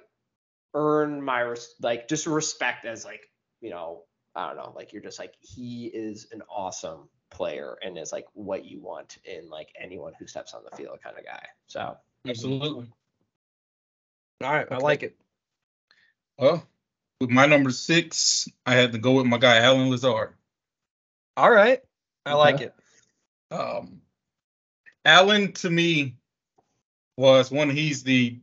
earn my, res- like just respect as like, you know, I don't know, like you're just like, he is an awesome player and is like what you want in like anyone who steps on the field kind of guy. So. Absolutely. All right. Okay. I like it. Well, with my number six, I had to go with my guy, Allen Lazard. All right. I like yeah. it. Um, Allen, to me, was one, he's the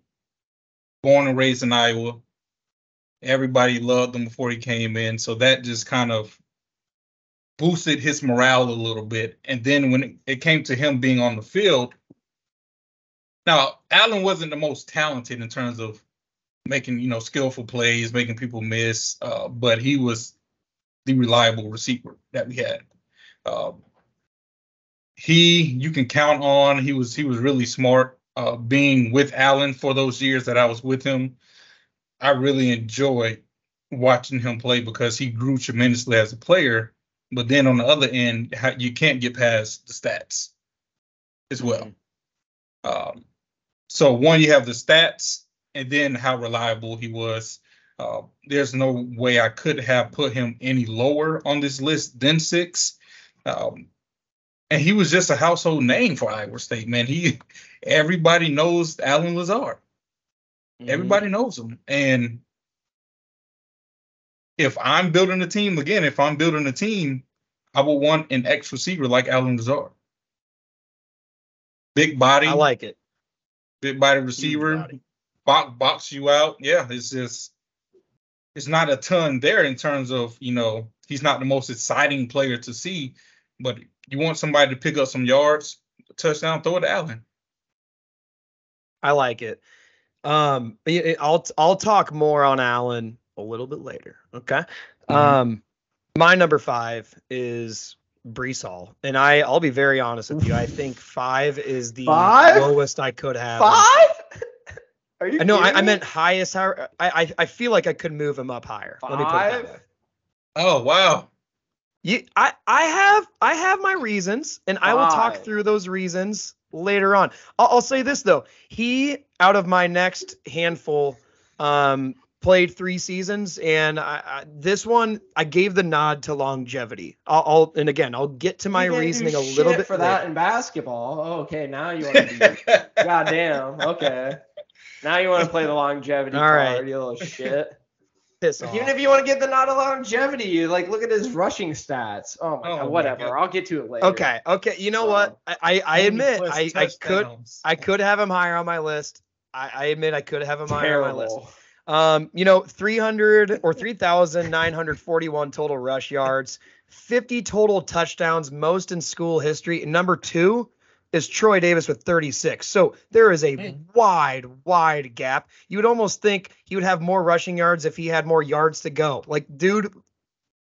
born and raised in Iowa. Everybody loved him before he came in. So that just kind of boosted his morale a little bit. And then when it came to him being on the field, now, Allen wasn't the most talented in terms of making, you know, skillful plays, making people miss, uh, but he was the reliable receiver that we had. Um, he, you can count on, he was he was really smart. Uh, being with Allen for those years that I was with him, I really enjoyed watching him play because he grew tremendously as a player. But then on the other end, you can't get past the stats as well. Um, so one, you have the stats and then how reliable he was. Uh, there's no way I could have put him any lower on this list than six. Um, and he was just a household name for Iowa State, man. He, everybody knows Allen Lazard. Mm-hmm. Everybody knows him. And if I'm building a team, again, if I'm building a team, I would want an ex receiver like Allen Lazard. Big body. I like it. Big body receiver. Body. Box, box you out. Yeah, it's just, it's not a ton there in terms of, you know, he's not the most exciting player to see, but you want somebody to pick up some yards, touchdown, throw it to Allen. I like it. Um, I'll I'll talk more on Allen a little bit later. Okay. Mm-hmm. Um, my number five is Breece Hall, and I I'll be very honest with you. I think five is the five? lowest I could have. Five? Are you? No, I, I meant highest. Higher, I, I I feel like I could move him up higher. Five? Let me put it that way. Oh wow. You, I I have I have my reasons, and five. I will talk through those reasons later on. I'll, I'll say this though: he, out of my next handful, um, played three seasons, and I, I, this one I gave the nod to longevity. I'll, I'll and again I'll get to my reasoning a little bit for later. That in basketball. Oh, okay, now you want to be goddamn. Okay, now you want to play the longevity All card, right. You little shit. Piss off. Even if you want to get the nod to longevity, you like look at his rushing stats. Oh my oh god, whatever. My god. I'll get to it later. Okay, okay. You know um, what? I I, I admit I, I could I could have him higher on my list. I, I admit I could have him Terrible. higher on my list. Um, you know, three hundred or three thousand nine hundred forty-one total rush yards, fifty total touchdowns, most in school history. And number two is Troy Davis with thirty-six. So there is a Man. wide, wide gap. You would almost think he would have more rushing yards if he had more yards to go. Like, dude,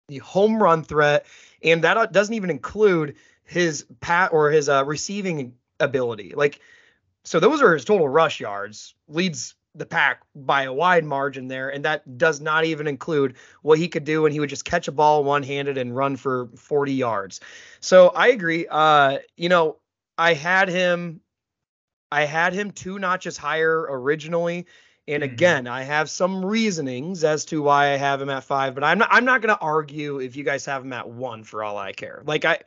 the home run threat, and that doesn't even include his pat or his uh, receiving ability. Like, so those are his total rush yards, leads the pack by a wide margin there. And that does not even include what he could do when he would just catch a ball one-handed and run for forty yards. So I agree. Uh, you know, I had him, I had him two notches higher originally. And again, I have some reasonings as to why I have him at five, but I'm not, I'm not going to argue if you guys have him at one for all I care. Like I,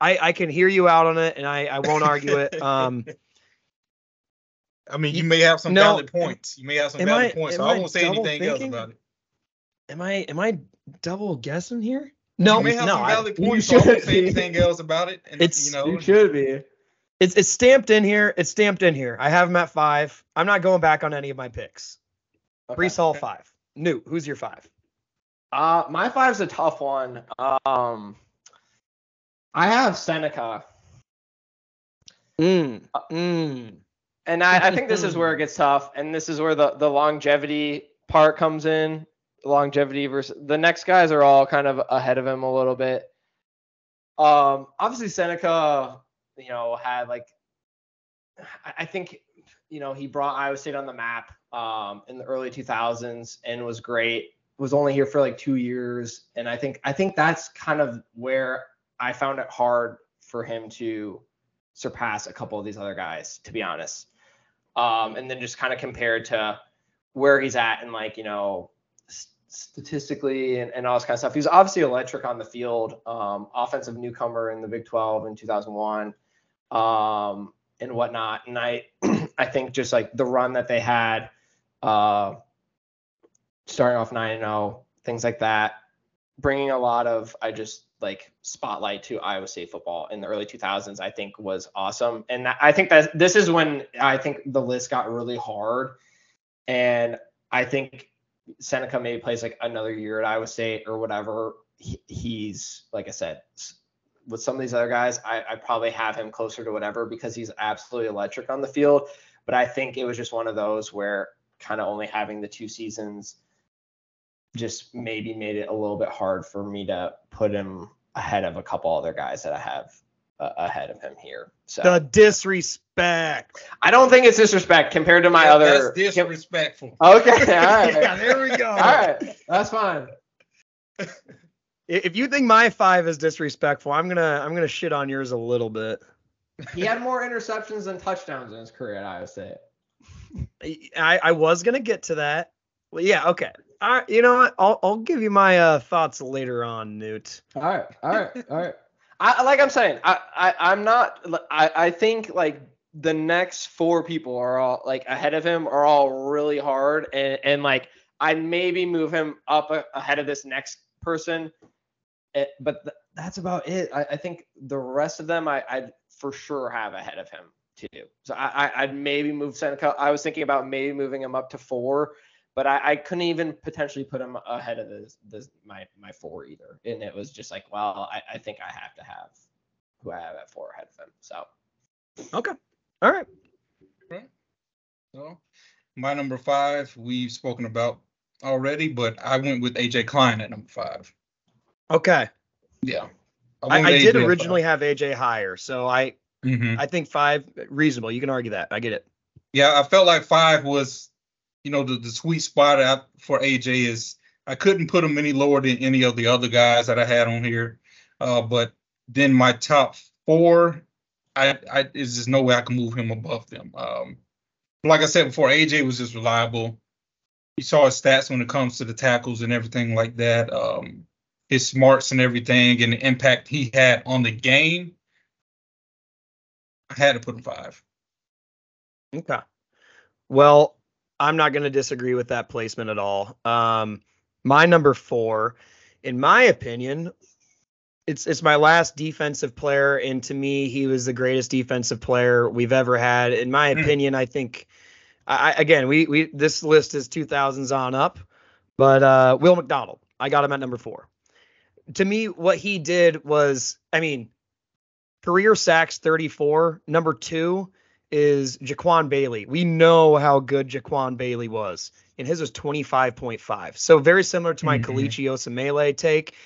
I, I can hear you out on it and I, I won't argue it. Um, I mean, you may have some no, valid points. You may have some valid I, points. So I, I won't say anything thinking? else about it. Am I am I double guessing here? No, you may have no, some valid I, points. So I won't say anything else about it. And it's, you know, you should be. It's it's stamped in here. It's stamped in here. I have him at five. I'm not going back on any of my picks. Okay. Breece Hall five. New. Who's your five? Uh, my five's a tough one. Um, I have Seneca. Mm. Uh, mm. And I, I think this is where it gets tough, and this is where the, the longevity part comes in. Longevity versus the next guys are all kind of ahead of him a little bit. Um, obviously Seneca, you know, had like I, I think you know he brought Iowa State on the map um, in the early two thousands and was great. Was only here for like two years, and I think I think that's kind of where I found it hard for him to surpass a couple of these other guys, to be honest. Um, and then just kind of compared to where he's at and, like, you know, statistically and, and all this kind of stuff. He was obviously electric on the field, um, offensive newcomer in the Big twelve in two thousand one um, and whatnot. And I, I think just like the run that they had, uh, starting off nine and oh, things like that, bringing a lot of, I just like spotlight to Iowa State football in the early two thousands, I think was awesome. And that, I think that this is when I think the list got really hard. And I think Seneca maybe plays like another year at Iowa State or whatever. He, he's, like I said, with some of these other guys, I, I probably have him closer to whatever because he's absolutely electric on the field. But I think it was just one of those where kind of only having the two seasons just maybe made it a little bit hard for me to put him ahead of a couple other guys that I have uh, ahead of him here. So the disrespect. I don't think it's disrespect compared to my yeah, other. That's disrespectful. Okay. All right. Yeah, there we go. All right. That's fine. If you think my five is disrespectful, I'm gonna I'm gonna shit on yours a little bit. He had more interceptions than touchdowns in his career at Iowa State. I, I was gonna get to that. Well, yeah. Okay. All right, you know what? I'll I'll give you my uh, thoughts later on, Newt. All right, all right, all right. I like I'm saying, I, I I'm not. I, I think like the next four people are all like ahead of him are all really hard, and and like I maybe move him up a, ahead of this next person, it, but th- that's about it. I, I think the rest of them I I for sure have ahead of him too. So I, I I'd maybe move Seneca. I was thinking about maybe moving him up to four. But I, I couldn't even potentially put him ahead of this, this, my my four either. And it was just like, well, I, I think I have to have who I have at four ahead of him. So, okay. All right. All right. So, my number five, we've spoken about already, but I went with A J Klein at number five. Okay. Yeah. I, I, I did originally have A J higher. So, I mm-hmm. I think five, reasonable. You can argue that. I get it. Yeah, I felt like five was... You know, the, the sweet spot I, for A J is I couldn't put him any lower than any of the other guys that I had on here. Uh, but then my top four, I, I there's just no way I can move him above them. Um, like I said before, A J was just reliable. You saw his stats when it comes to the tackles and everything like that, um, his smarts and everything, and the impact he had on the game. I had to put him five. Okay. Well, I'm not going to disagree with that placement at all. Um, my number four, in my opinion, it's it's my last defensive player, and to me, he was the greatest defensive player we've ever had. In my opinion, I think, I, again, we we this list is two thousands on up, but uh, Will McDonald, I got him at number four. To me, what he did was, I mean, career sacks thirty-four, number two is Jaquan Bailey. We know how good Jaquan Bailey was, and his was twenty-five point five. So very similar to my mm-hmm. Kelechi Osemele take.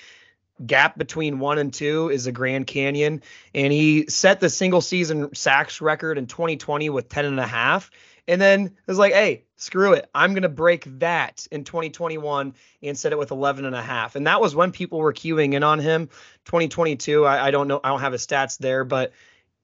Gap between one and two is the Grand Canyon, and he set the single season sacks record in twenty twenty with ten and a half. And then it was like, hey, screw it. I'm going to break that in twenty twenty-one and set it with eleven and a half. And that was when people were queuing in on him. twenty twenty-two, I, I don't know. I don't have his stats there, but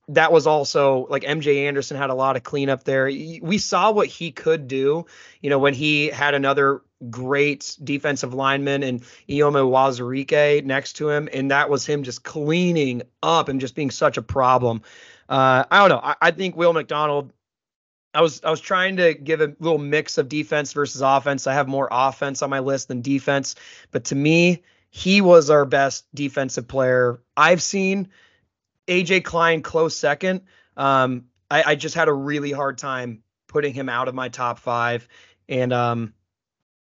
that was also like M J Anderson had a lot of cleanup there. We saw what he could do, you know, when he had another great defensive lineman and Eyioma Uwazurike next to him. And that was him just cleaning up and just being such a problem. Uh, I don't know. I, I think Will McDonald, I was, I was trying to give a little mix of defense versus offense. I have more offense on my list than defense, but to me, he was our best defensive player I've seen. A J Klein close second. Um, I, I just had a really hard time putting him out of my top five. And um,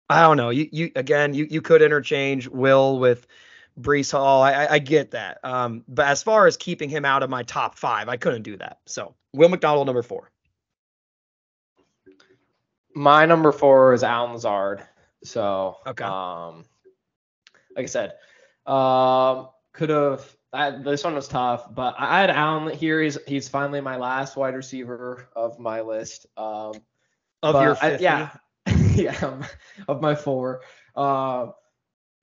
I don't know. You, you again, you you could interchange Will with Breece Hall. I, I, I get that. Um, but as far as keeping him out of my top five, I couldn't do that. So Will McDonald, number four. My number four is Allen Lazard. So, okay. um, like I said, um, could have. I, this one was tough, but I had Allen here. He's he's finally my last wide receiver of my list. Um, of your fifty? I, yeah, yeah, of my four. Uh,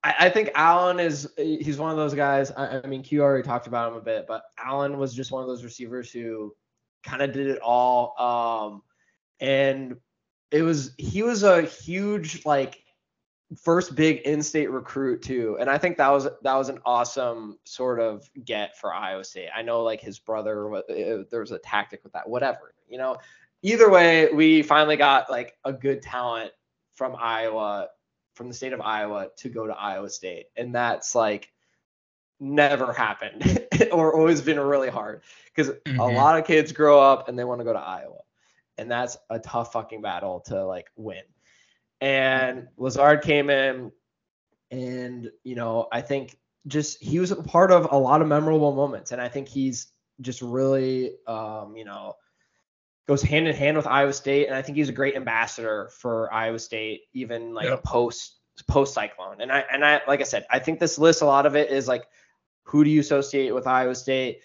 I, I think Allen is, he's one of those guys. I, I mean, Q already talked about him a bit, but Allen was just one of those receivers who kind of did it all. Um, and it was, he was a huge, like, first big in-state recruit too. And I think that was, that was an awesome sort of get for Iowa State. I know, like, his brother, there was a tactic with that, whatever, you know, either way, we finally got, like, a good talent from Iowa, from the state of Iowa, to go to Iowa State. And that's, like, never happened or always been really hard, because mm-hmm. a lot of kids grow up and they want to go to Iowa, and that's a tough fucking battle to, like, win. And Lazard came in, and, you know, I think just he was a part of a lot of memorable moments. And I think he's just really, um, you know, goes hand in hand with Iowa State. And I think he's a great ambassador for Iowa State, even, like, yep. post post Cyclone. And I, and I, like I said, I think this list, a lot of it is, like, who do you associate with Iowa State?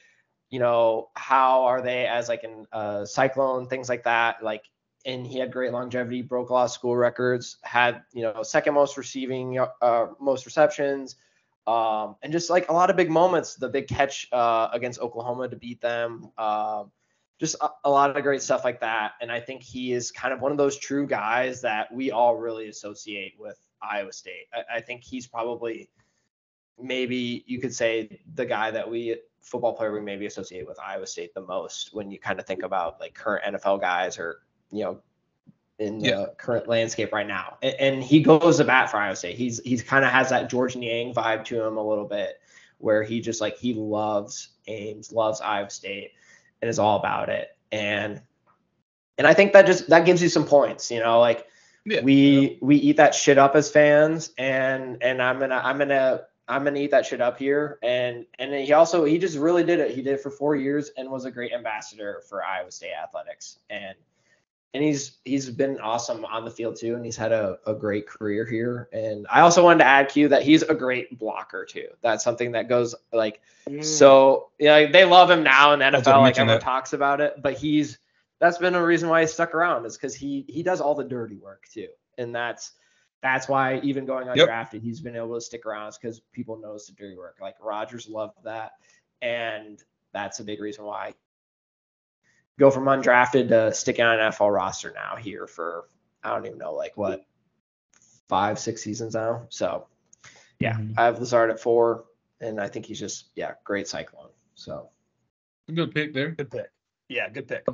You know, how are they as, like, an uh, Cyclone, things like that. Like, and he had great longevity, broke a lot of school records, had, you know, second most receiving, uh, most receptions, um, and just, like, a lot of big moments. The big catch uh, against Oklahoma to beat them, uh, just a, a lot of great stuff like that. And I think he is kind of one of those true guys that we all really associate with Iowa State. I, I think he's probably, maybe you could say, the guy that we football player we maybe associate with Iowa State the most when you kind of think about, like, current N F L guys, or, you know, in the yeah. current landscape right now. And, and he goes to bat for Iowa State. He's, he's kind of has that George Niang vibe to him a little bit, where he just, like, he loves Ames, loves Iowa State, and is all about it. And, and I think that just, that gives you some points, you know, like yeah. we, we eat that shit up as fans, and, and I'm going to, I'm going to, I'm going to eat that shit up here. And, and he also, he just really did it. He did it for four years and was a great ambassador for Iowa State athletics. And, And he's he's been awesome on the field too, and he's had a, a great career here. And I also wanted to add, Q, that he's a great blocker too. That's something that goes, like, mm. so yeah, you know, they love him now in the N F L, like, everyone talks about it. But he's that's been a reason why he stuck around, is because he he does all the dirty work too. And that's that's why, even going undrafted, yep. he's been able to stick around, is because people notice the dirty work. Like, Rodgers loved that, and that's a big reason why. Go from undrafted to sticking on an N F L roster now here for, I don't even know, like, what, five, six seasons now. So, yeah, mm-hmm. I have Lazard at four, and I think he's just, yeah, great Cyclone. So, good pick there. Good pick. Yeah, good pick.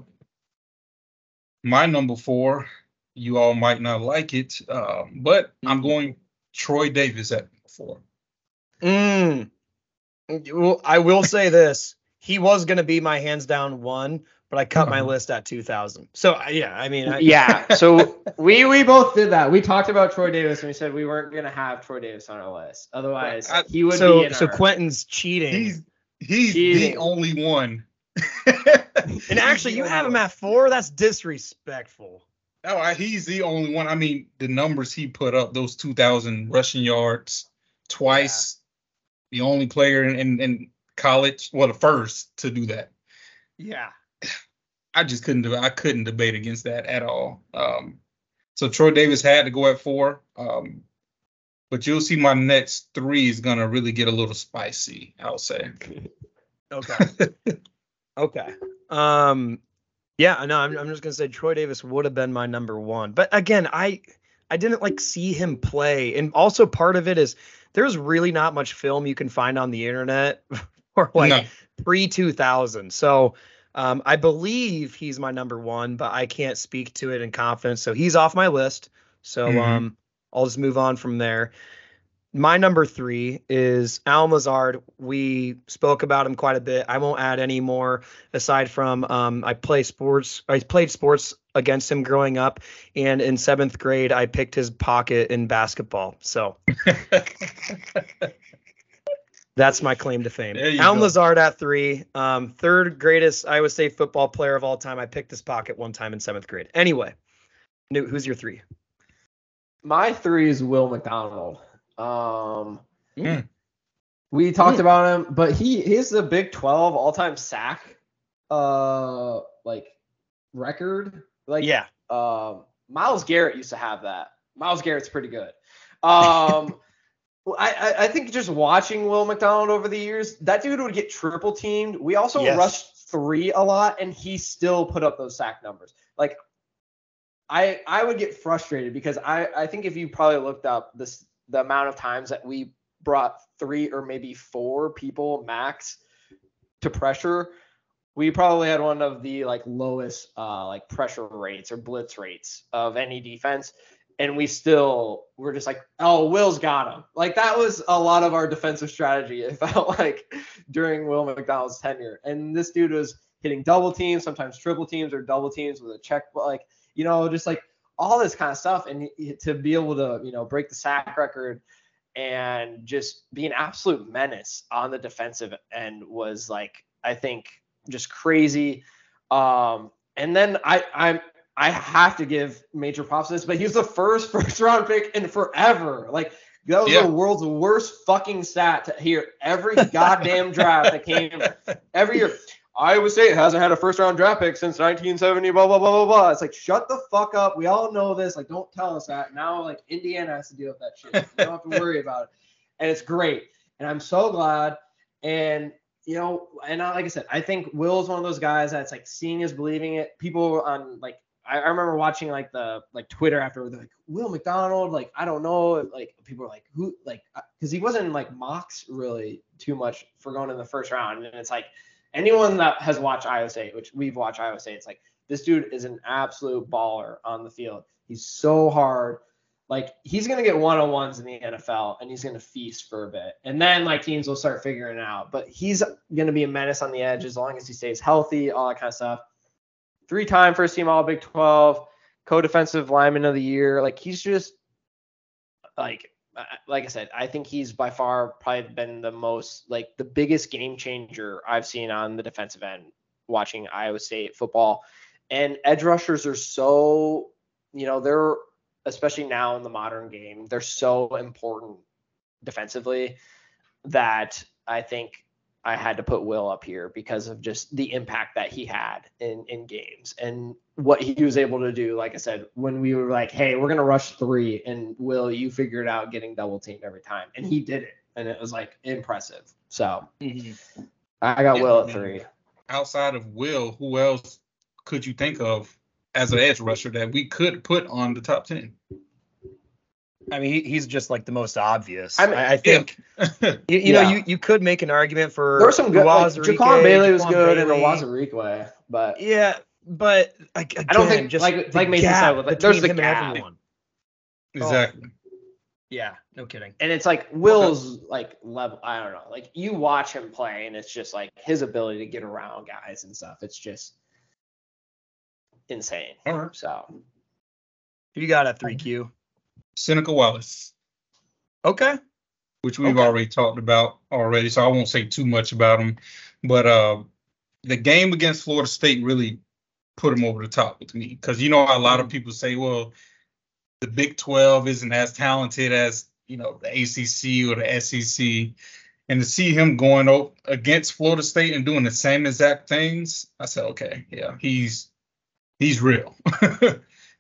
My number four, you all might not like it, uh, but I'm going Troy Davis at four. Mm. Well, I will say this. He was going to be my hands down one, but I cut my list at two thousand. So, yeah, I mean. I, yeah, so we we both did that. We talked about Troy Davis, and we said we weren't going to have Troy Davis on our list. Otherwise, I, he would so, be in So, our, Quentin's cheating. He's, he's cheating. The only one. And actually, you have him at four? That's disrespectful. No, I, he's the only one. I mean, the numbers he put up, those two thousand rushing yards twice, yeah. the only player in, in, in college, well, the first to do that. Yeah. I just couldn't do it. I couldn't debate against that at all. Um, so Troy Davis had to go at four. Um, but you'll see my next three is going to really get a little spicy, I'll say. Okay. okay. Um, yeah, no, I'm, I'm just going to say Troy Davis would have been my number one. But again, I I didn't, like, see him play. And also part of it is there's really not much film you can find on the internet or, like, no. pre two thousand. So – Um, I believe he's my number one, but I can't speak to it in confidence. So he's off my list. So mm-hmm. um, I'll just move on from there. My number three is Allen Lazard. We spoke about him quite a bit. I won't add any more aside from um, I play sports. I played sports against him growing up. And in seventh grade, I picked his pocket in basketball. So that's my claim to fame. Allen Lazard at three. Um, third greatest Iowa State football player of all time. I picked his pocket one time in seventh grade. Anyway, who's your three? My three is Will McDonald. Um, mm. We talked mm. about him, but he he's the Big twelve all-time sack uh, like record. Like yeah. Um, Myles Garrett used to have that. Myles Garrett's pretty good. Um I, I think just watching Will McDonald over the years, that dude would get triple teamed. We also yes. rushed three a lot, and he still put up those sack numbers. Like, I I would get frustrated because I, I think if you probably looked up this the amount of times that we brought three or maybe four people max to pressure, we probably had one of the like lowest uh, like pressure rates or blitz rates of any defense. And we still were just like, oh, Will's got him. Like, that was a lot of our defensive strategy, it felt like, during Will McDonald's tenure. And this dude was hitting double teams, sometimes triple teams or double teams with a check, like, you know, just like all this kind of stuff. And to be able to, you know, break the sack record and just be an absolute menace on the defensive end was like, I think, just crazy. Um, and then I, I'm, I have to give major props to this, but he was the first first-round pick in forever. Like, that was yeah. the world's worst fucking stat to hear every goddamn draft that came every year. Iowa State hasn't had a first-round draft pick since nineteen seventy, blah, blah, blah, blah, blah. It's like, shut the fuck up. We all know this. Like, don't tell us that. Now, like, Indiana has to deal with that shit. You don't have to worry about it. And it's great. And I'm so glad. And – you know, and I, like I said, I think Will's one of those guys that's like seeing is believing it. People on like, I, I remember watching like the like Twitter after they're like, Will McDonald, like, I don't know. Like, people are like, who, like, because he wasn't like mocks really too much for going in the first round. And it's like, anyone that has watched Iowa State, which we've watched Iowa State, it's like, this dude is an absolute baller on the field. He's so hard. Like, he's going to get one-on-ones in the N F L, and he's going to feast for a bit. And then, like, teams will start figuring it out. But he's going to be a menace on the edge as long as he stays healthy, all that kind of stuff. Three-time first-team All-Big twelve, co-defensive lineman of the year. Like, he's just, like, like I said, I think he's by far probably been the most, like, the biggest game-changer I've seen on the defensive end watching Iowa State football. And edge rushers are so, you know, they're – especially now in the modern game, they're so important defensively that I think I had to put Will up here because of just the impact that he had in, in games and what he was able to do. Like I said, when we were like, hey, we're going to rush three, and Will, you figured out getting double teamed every time. And he did it. And it was like impressive. So mm-hmm. I got yeah, Will at three. Outside of Will, who else could you think of as an edge rusher that we could put on the top ten? I mean, he, he's just like the most obvious. I, mean, I think yeah. you, you yeah. know, you, you could make an argument for there were some good. Like, Jaquan Bailey was Jaquan good in a Uwazurike, but yeah, but like, again, I don't think just like like Mason said, like, there's the gap. Everyone. Exactly. Oh. Yeah, no kidding. And it's like Will's okay. like level. I don't know. Like, you watch him play, and it's just like his ability to get around guys and stuff. It's just insane. All right. So, who you got at three Q? Seneca Wallace. Okay. Which we've okay. already talked about already, so I won't say too much about him. But uh, the game against Florida State really put him over the top with me because, you know, a lot of people say, well, the Big twelve isn't as talented as, you know, the A C C or the S E C. And to see him going up against Florida State and doing the same exact things, I said, okay, yeah, he's He's real.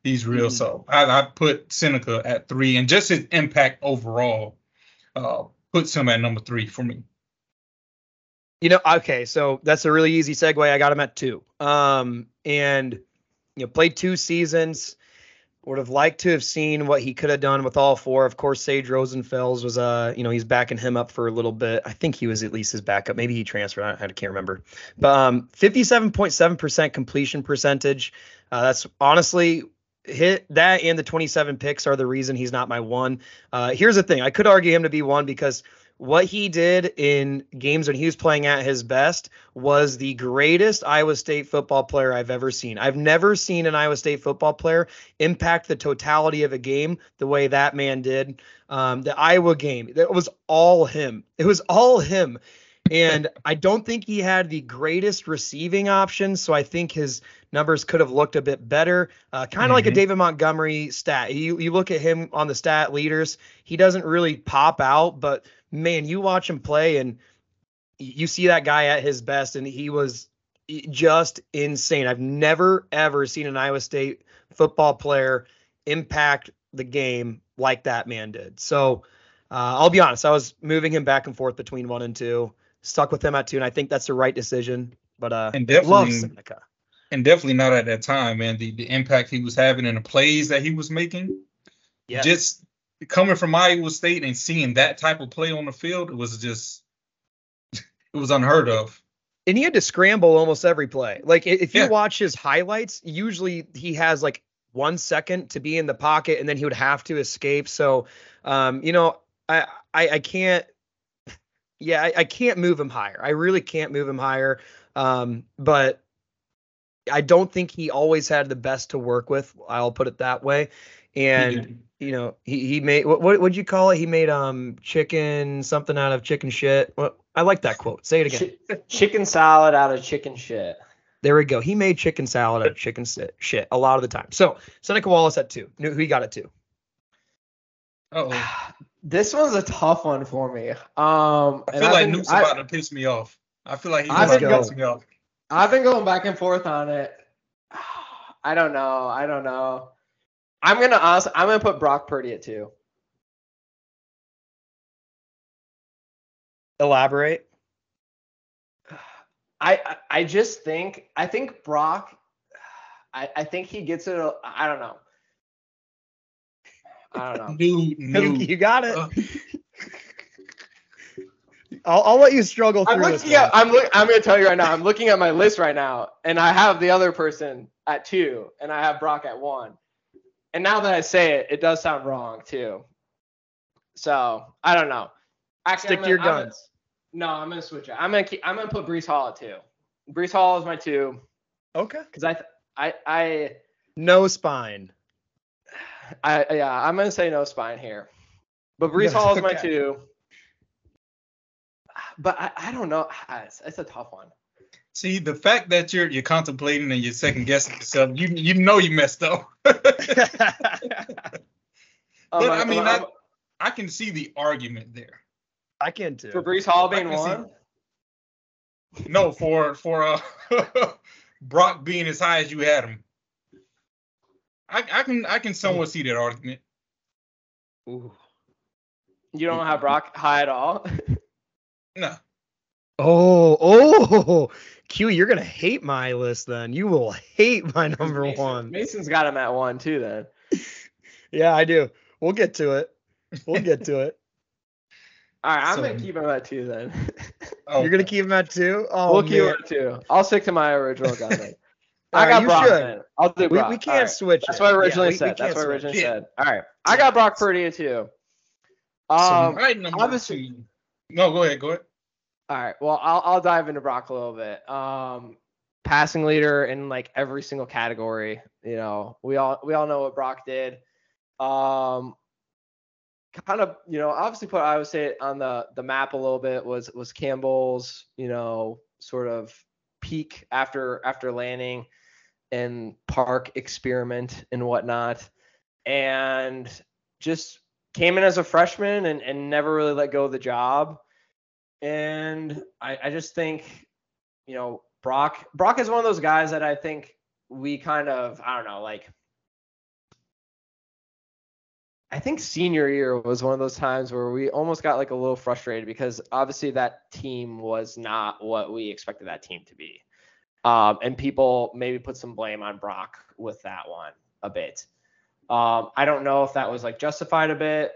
He's real. Mm-hmm. So I, I put Seneca at three, and just his impact overall uh, puts him at number three for me. You know, okay, so that's a really easy segue. I got him at two. Um, and, you know, played two seasons. Would have liked to have seen what he could have done with all four. Of course, Sage Rosenfels was, uh, you know, he's backing him up for a little bit. I think he was at least his backup. Maybe he transferred. I, I can't remember. But um, fifty-seven point seven percent completion percentage. Uh, that's honestly hit that and the twenty-seven picks are the reason he's not my one. Uh, here's the thing. I could argue him to be one because what he did in games when he was playing at his best was the greatest Iowa State football player I've ever seen. I've never seen an Iowa State football player impact the totality of a game the way that man did. Um, the Iowa game, that was all him. It was all him. And I don't think he had the greatest receiving options, so I think his numbers could have looked a bit better. Uh, kind of mm-hmm. like a David Montgomery stat. You, you look at him on the stat leaders, he doesn't really pop out, but man, you watch him play and you see that guy at his best, and he was just insane. I've never, ever seen an Iowa State football player impact the game like that man did. So Uh, I'll be honest, I was moving him back and forth between one and two, stuck with him at two, and I think that's the right decision. But uh, and definitely, love Seneca. And definitely not at that time, man. The the impact he was having and the plays that he was making. Yes. Just coming from Iowa State and seeing that type of play on the field, it was just – it was unheard of. And he had to scramble almost every play. Like, if you yeah. watch his highlights, usually he has, like, one second to be in the pocket, and then he would have to escape. So, um, you know, I, I, I can't – yeah, I, I can't move him higher. I really can't move him higher. Um, but I don't think he always had the best to work with. I'll put it that way. And, you know, he, he made – what would you call it? He made um chicken – something out of chicken shit. What? I like that quote. Say it again. Chicken salad out of chicken shit. There we go. He made chicken salad out of chicken shit a lot of the time. So Seneca Wallace at two. Who he got at two? Uh-oh. This one's a tough one for me. Um, I feel like been, Nuke's I, about to piss me off. I feel like he's about to piss me off. I've been going back and forth on it. I don't know. I don't know. I'm going to ask. I'm going to put Brock Purdy at two. Elaborate. I I just think I think Brock I, I think he gets it. I don't know. I don't know. Dude, dude. You got it. Uh, I'll I'll let you struggle through I'm looking, this. One. Yeah, I'm look, I'm gonna tell you right now. I'm looking at my list right now, and I have the other person at two, and I have Brock at one. And now that I say it, it does sound wrong too. So I don't know. Actually, Stick I'm to your gonna, guns. No, I'm gonna switch it. I'm gonna keep, I'm gonna put Breece Hall at two. Breece Hall is my two. Okay. Because I, th- I, I. No spine. I yeah, I'm gonna say no spine here, but Breece Hall is okay. my two. But I, I don't know. It's, it's a tough one. See, the fact that you're you're contemplating and you're second guessing yourself, you you know you messed up. but oh my, I mean, my, I, I can see the argument there. I can too. For Breece Hall being one? No, for for uh, Brock being as high as you had him. I, I can I can somewhat see that argument. Ooh. You don't have Brock high at all? No. Oh, oh, Q, you're going to hate my list then. You will hate my number Mason, one. Mason's got him at one too then. Yeah, I do. We'll get to it. We'll get to it. All right, I'm so, gonna keep him at two then. Oh, you're gonna keep him at two? Oh, we'll man. keep him at two. I'll stick to my original guideline. I got right, Brock. Then. I'll do Brock. We, we can't right. switch. That's what I originally yeah, said. We, we That's what I originally it. said. All right, I got Brock Purdy at two. Um, so right obviously. Two. No, go ahead. Go ahead. All right. Well, I'll I'll dive into Brock a little bit. Um, passing leader in like every single category. You know, we all we all know what Brock did. Um. Kind of, you know, obviously put Iowa State on the, the map a little bit was was Campbell's, you know, sort of peak after after landing and park experiment and whatnot, and just came in as a freshman and, and never really let go of the job. And I, I just think, you know, Brock Brock is one of those guys that I think we kind of, I don't know, like. I think senior year was one of those times where we almost got like a little frustrated because obviously that team was not what we expected that team to be. Um, and people maybe put some blame on Brock with that one a bit. Um, I don't know if that was like justified a bit.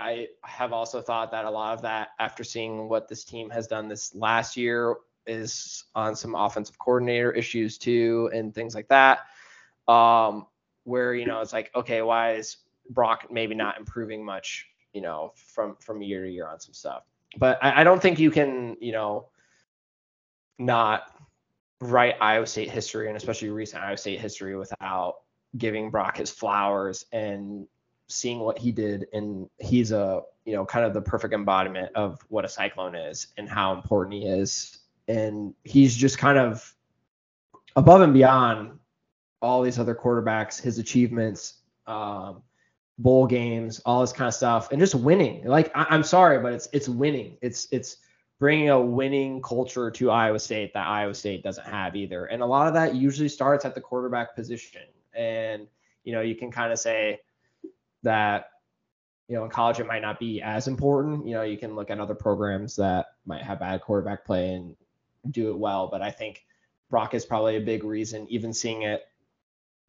I have also thought that a lot of that after seeing what this team has done this last year is on some offensive coordinator issues too, and things like that. Um, where, you know, it's like, okay, why is Brock maybe not improving much, you know, from, from year to year on some stuff. But I, I don't think you can, you know, not write Iowa State history and especially recent Iowa State history without giving Brock his flowers and seeing what he did. And he's a, you know, kind of the perfect embodiment of what a Cyclone is and how important he is. And he's just kind of above and beyond all these other quarterbacks, his achievements, um, bowl games, all this kind of stuff, and just winning. Like, I, I'm sorry, but it's it's winning. It's it's bringing a winning culture to Iowa State that Iowa State doesn't have either. And a lot of that usually starts at the quarterback position. And, you know, you can kind of say that you know, in college, it might not be as important. You know, you can look at other programs that might have bad quarterback play and do it well. But I think Brock is probably a big reason, even seeing it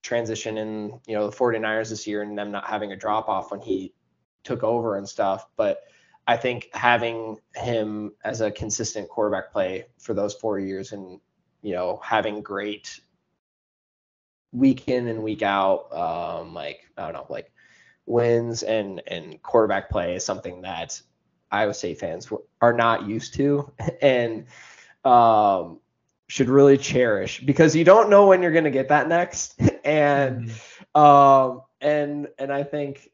transition in, you know, the 49ers this year and them not having a drop off when he took over and stuff. But I think having him as a consistent quarterback play for those four years and, you know, having great week in and week out, um, like, I don't know, like wins and, and quarterback play is something that Iowa State fans are not used to and um, should really cherish, because you don't know when you're going to get that next. And, mm-hmm. um, and, and I think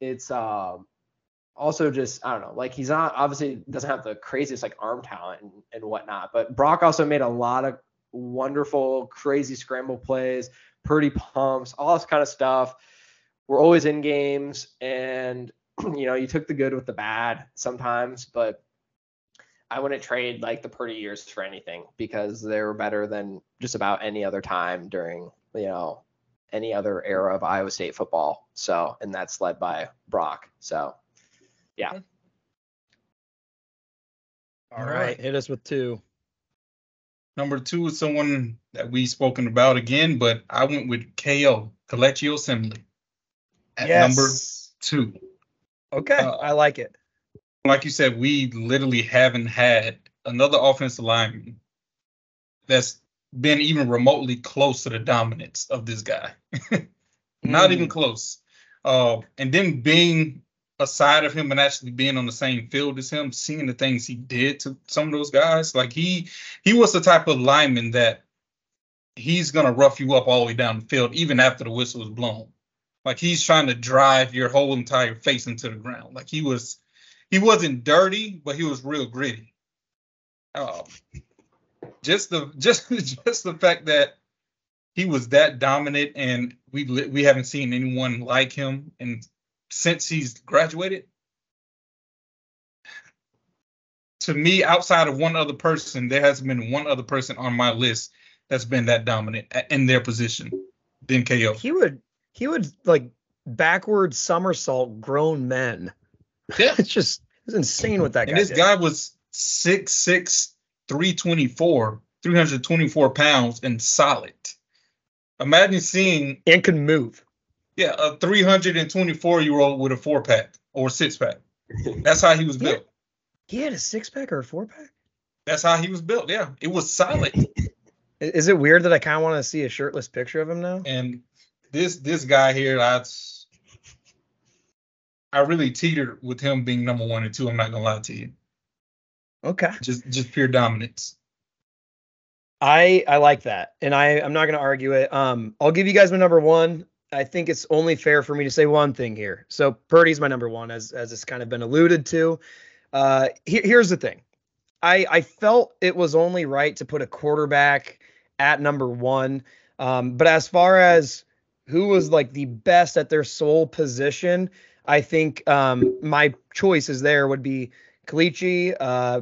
it's, um, also just, I don't know, like he's not, obviously doesn't have the craziest like arm talent and, and whatnot, but Brock also made a lot of wonderful, crazy scramble plays, Purdy pumps, all this kind of stuff. We're always in games and, you know, you took the good with the bad sometimes, but I wouldn't trade like the Purdy years for anything, because they were better than just about any other time during, you know, any other era of Iowa State football. So, and that's led by Brock. So, yeah. All right. Hit us with two. Number two is someone that we've spoken about again, but I went with K O, Kelechi Osemele, at yes. number two. Okay. Uh, I like it. Like you said, we literally haven't had another offensive lineman that's been even remotely close to the dominance of this guy. Not mm. even close. Uh, and then being aside of him and actually being on the same field as him, seeing the things he did to some of those guys, like he he was the type of lineman that he's going to rough you up all the way down the field, even after the whistle is blown. Like he's trying to drive your whole entire face into the ground. Like he was, he wasn't dirty, but he was real gritty. Uh, just the just just the fact that he was that dominant, and we we haven't seen anyone like him and. Since he's graduated, to me, outside of one other person, there hasn't been one other person on my list that's been that dominant in their position than K O. He would, he would like backward somersault grown men. Yeah, it's just it's insane what that guy. And this did. guy was six six, three twenty-four, three hundred twenty-four pounds, and solid. Imagine seeing and can move. Yeah, a three hundred twenty-four-year-old with a four-pack or six-pack. That's how he was built. He had a six-pack or a four-pack? That's how he was built, yeah. It was solid. Is it weird that I kind of want to see a shirtless picture of him now? And this this guy here, I, I really teetered with him being number one and two. I'm not going to lie to you. Okay. Just just pure dominance. I I like that, and I, I'm not going to argue it. Um, I'll give you guys my number one. I think it's only fair for me to say one thing here. So Purdy's my number one, as as it's kind of been alluded to. Uh, here, here's the thing. I, I felt it was only right to put a quarterback at number one. Um, but as far as who was like the best at their sole position, I think um, my choices there would be Kelechi, uh,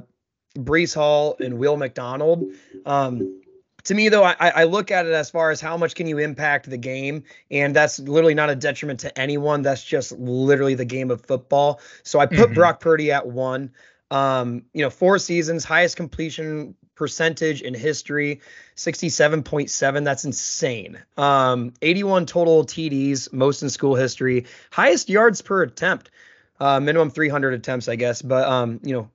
Breece Hall, and Will McDonald. Um To me, though, I, I look at it as far as how much can you impact the game, and that's literally not a detriment to anyone. That's just literally the game of football. So I put mm-hmm. Brock Purdy at one. Um, you know, four seasons, highest completion percentage in history, sixty-seven point seven. That's insane. Um, eighty-one total T Ds, most in school history. Highest yards per attempt, uh, minimum three hundred attempts, I guess. But, um, you know,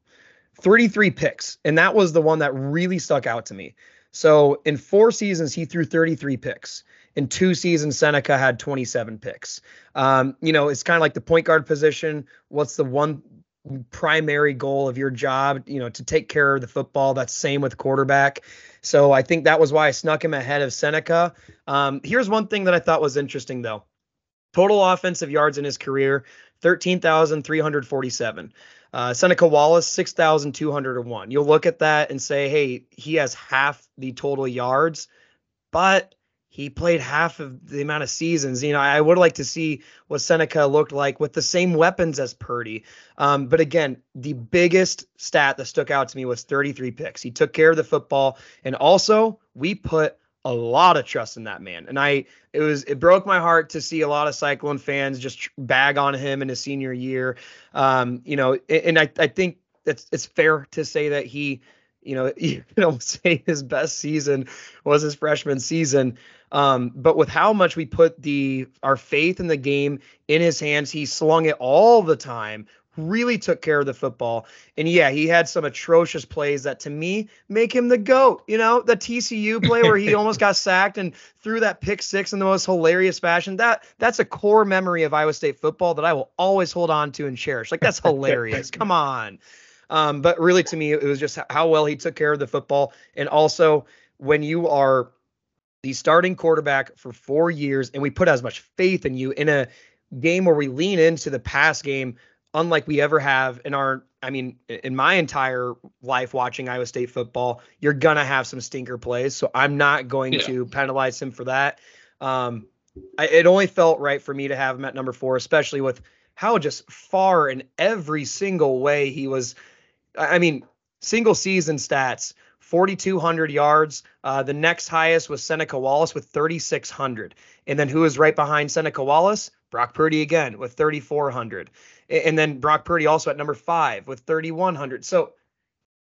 thirty-three picks, and that was the one that really stuck out to me. So in four seasons, he threw thirty-three picks. In two seasons, Seneca had twenty-seven picks. Um, you know, it's kind of like the point guard position. What's the one primary goal of your job? You know, to take care of the football. That's same with quarterback. So I think that was why I snuck him ahead of Seneca. Um, here's one thing that I thought was interesting, though. Total offensive yards in his career, thirteen thousand three hundred forty-seven. Uh, Seneca Wallace, six thousand two hundred one. You'll look at that and say, hey, he has half the total yards, but he played half of the amount of seasons. You know, I would like to see what Seneca looked like with the same weapons as Purdy. Um, but again, the biggest stat that stuck out to me was thirty-three picks. He took care of the football. And also, we put a lot of trust in that man. And I, it was, it broke my heart to see a lot of Cyclone fans just bag on him in his senior year. Um, you know, and I, I think that's, it's fair to say that he, you know, you can almost say his best season was his freshman season. Um, but with how much we put the, our faith in the game in his hands, he slung it all the time, really took care of the football. And yeah, he had some atrocious plays that to me make him the GOAT. You know, the T C U play where he almost got sacked and threw that pick six in the most hilarious fashion. That that's a core memory of Iowa State football that I will always hold on to and cherish. Like, that's hilarious. Come on. Um, but really to me, it was just how well he took care of the football. And also when you are the starting quarterback for four years and we put as much faith in you in a game where we lean into the pass game, unlike we ever have in our, I mean, in my entire life watching Iowa State football, you're going to have some stinker plays. So I'm not going yeah. to penalize him for that. Um, I, it only felt right for me to have him at number four, especially with how just far in every single way he was. I mean, single season stats, forty-two hundred yards. Uh, the next highest was Seneca Wallace with thirty-six hundred. And then who is right behind Seneca Wallace? Brock Purdy again with thirty-four hundred. And then Brock Purdy also at number five with thirty-one hundred. So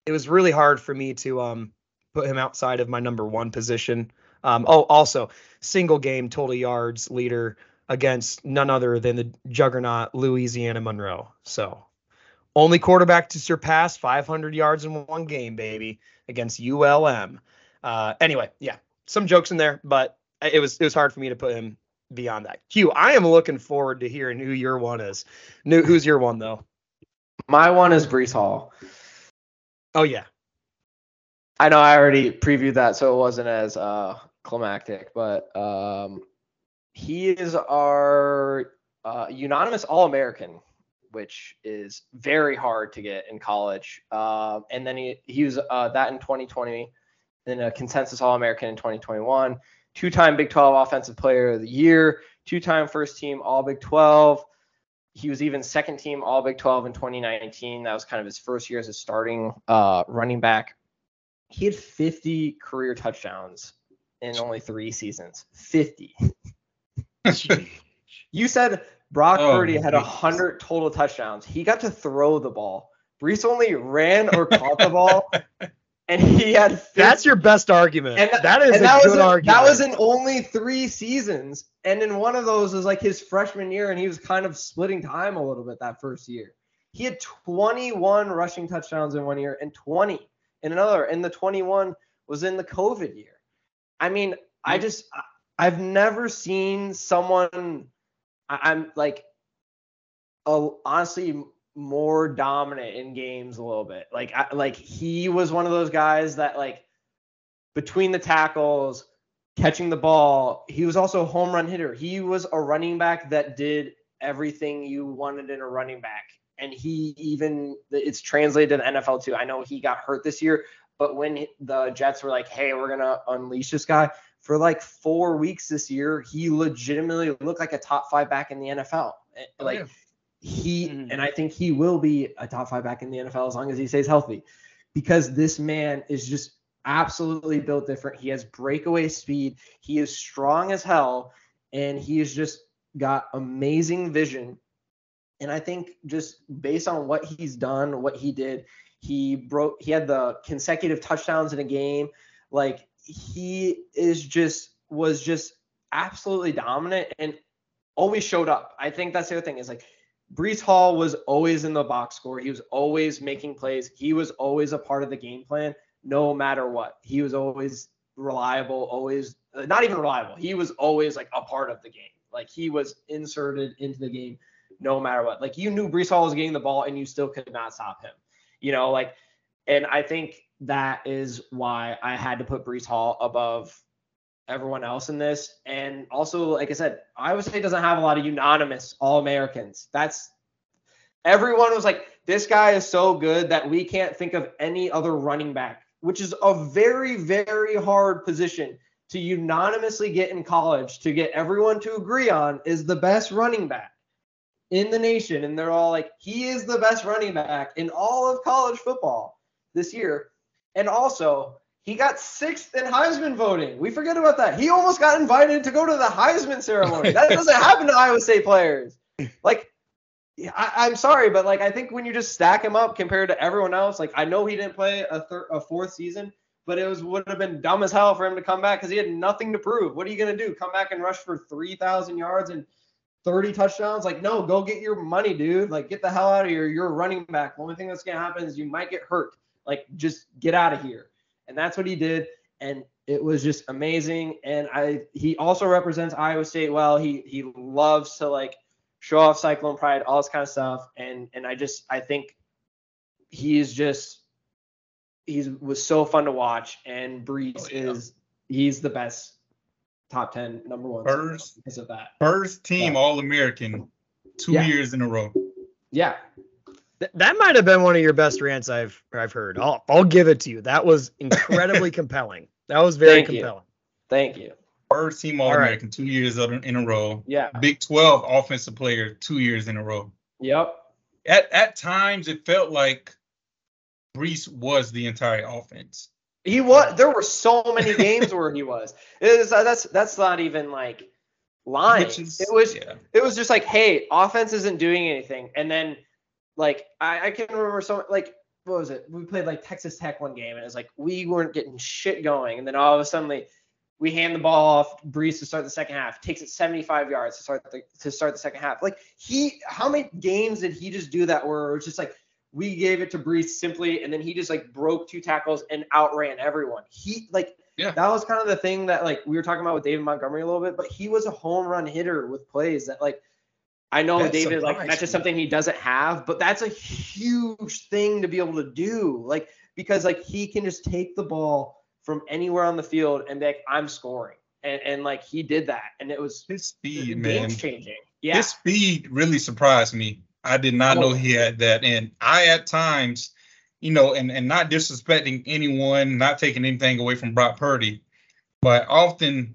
it was really hard for me to um, put him outside of my number one position. Um, oh, also single game total yards leader against none other than the juggernaut Louisiana Monroe. So only quarterback to surpass five hundred yards in one game, baby, against U L M. Uh, anyway, yeah, some jokes in there, but it was it was hard for me to put him beyond that. Q, I am looking forward to hearing who your one is. New, who's your one, though? My one is Breece Hall. Oh, yeah. I know I already previewed that, so it wasn't as uh, climactic, but um, he is our uh, unanimous All-American, which is very hard to get in college. Uh, and then he, he was uh, that in twenty twenty, then a consensus All-American in twenty twenty-one. Two-time Big twelve Offensive Player of the Year, two-time first-team All-Big twelve. He was even second-team All-Big twelve in twenty nineteen. That was kind of his first year as a starting uh, running back. He had fifty career touchdowns in only three seasons. fifty. You said Brock oh, Purdy had one hundred total touchdowns. He got to throw the ball. Breece only ran or caught the ball. And he had fifty. That's your best argument. And that is and a that good was a, argument. That was in only three seasons. And in one of those was like his freshman year, and he was kind of splitting time a little bit that first year. He had twenty-one rushing touchdowns in one year and twenty in another. And the twenty-one was in the COVID year. I mean, I just, I've never seen someone, I'm like, oh, honestly, more dominant in games a little bit. Like, I, like he was one of those guys that, like, between the tackles, catching the ball, he was also a home run hitter. He was a running back that did everything you wanted in a running back. And he even, it's translated to the N F L too. I know he got hurt this year, but when the Jets were like, hey, we're going to unleash this guy, for like four weeks this year, he legitimately looked like a top five back in the N F L. Like, yeah. He and I think he will be a top five back in the N F L as long as he stays healthy, because this man is just absolutely built different. He has breakaway speed. He is strong as hell, and he has just got amazing vision. And I think just based on what he's done, what he did, he broke. He had the consecutive touchdowns in a game. Like, he is just was just absolutely dominant and always showed up. I think that's the other thing is like. Breece Hall was always in the box score. He was always making plays. He was always a part of the game plan, no matter what. He was always reliable, always uh, not even reliable. He was always like a part of the game. Like, he was inserted into the game no matter what. Like, you knew Breece Hall was getting the ball and you still could not stop him, you know, like, and I think that is why I had to put Breece Hall above everyone else in this. And also, like I said, Iowa State doesn't have a lot of unanimous All-Americans. That's everyone was like, this guy is so good that we can't think of any other running back, which is a very, very hard position to unanimously get in college, to get everyone to agree on is the best running back in the nation. And they're all like, he is the best running back in all of college football this year. And also, He got sixth in Heisman voting. We forget about that. He almost got invited to go to the Heisman ceremony. That doesn't happen to Iowa State players. Like, I, I'm sorry, but, like, I think when you just stack him up compared to everyone else, like, I know he didn't play a, thir- a fourth season, but it was would have been dumb as hell for him to come back because he had nothing to prove. What are you going to do, come back and rush for three thousand yards and thirty touchdowns? Like, no, go get your money, dude. Like, get the hell out of here. You're a running back. The only thing that's going to happen is you might get hurt. Like, just get out of here. And that's what he did, and it was just amazing. And I he also represents Iowa State well. He he loves to, like, show off Cyclone pride, all this kind of stuff. And and I just I think he is just he was so fun to watch. And Breece oh, yeah. is he's the best top ten number one first, because of that first team yeah. All American two yeah. years in a row. Yeah. That might have been one of your best rants I've I've heard. I'll I'll give it to you. That was incredibly compelling. That was very Thank compelling. You. Thank you. First team All-American right. two years in a row. Yeah. Big twelve offensive player two years in a row. Yep. At at times it felt like Breece was the entire offense. He was. There were so many games where he was. It was. That's that's not even like lying. Is, it was. Yeah. It was just like, hey, offense isn't doing anything, and then. Like, I, I can remember so like, what was it? We played, like, Texas Tech one game, and it was like, we weren't getting shit going. And then all of a sudden, like, we hand the ball off Breece to start the second half. Takes it seventy-five yards to start the, to start the second half. Like, he – how many games did he just do that where it was just, like, we gave it to Breece simply, and then he just, like, broke two tackles and outran everyone. He – like, yeah. that was kind of the thing that, like, we were talking about with David Montgomery a little bit, but he was a home run hitter with plays that, like, I know that's David, like, that's just something he doesn't have, but that's a huge thing to be able to do. Like, because, like, he can just take the ball from anywhere on the field and be like, I'm scoring. And, and like, he did that. And it was his speed, man. Changing. Yeah. His speed really surprised me. I did not well, know he had that. And I, at times, you know, and, and not disrespecting anyone, not taking anything away from Brock Purdy, but often,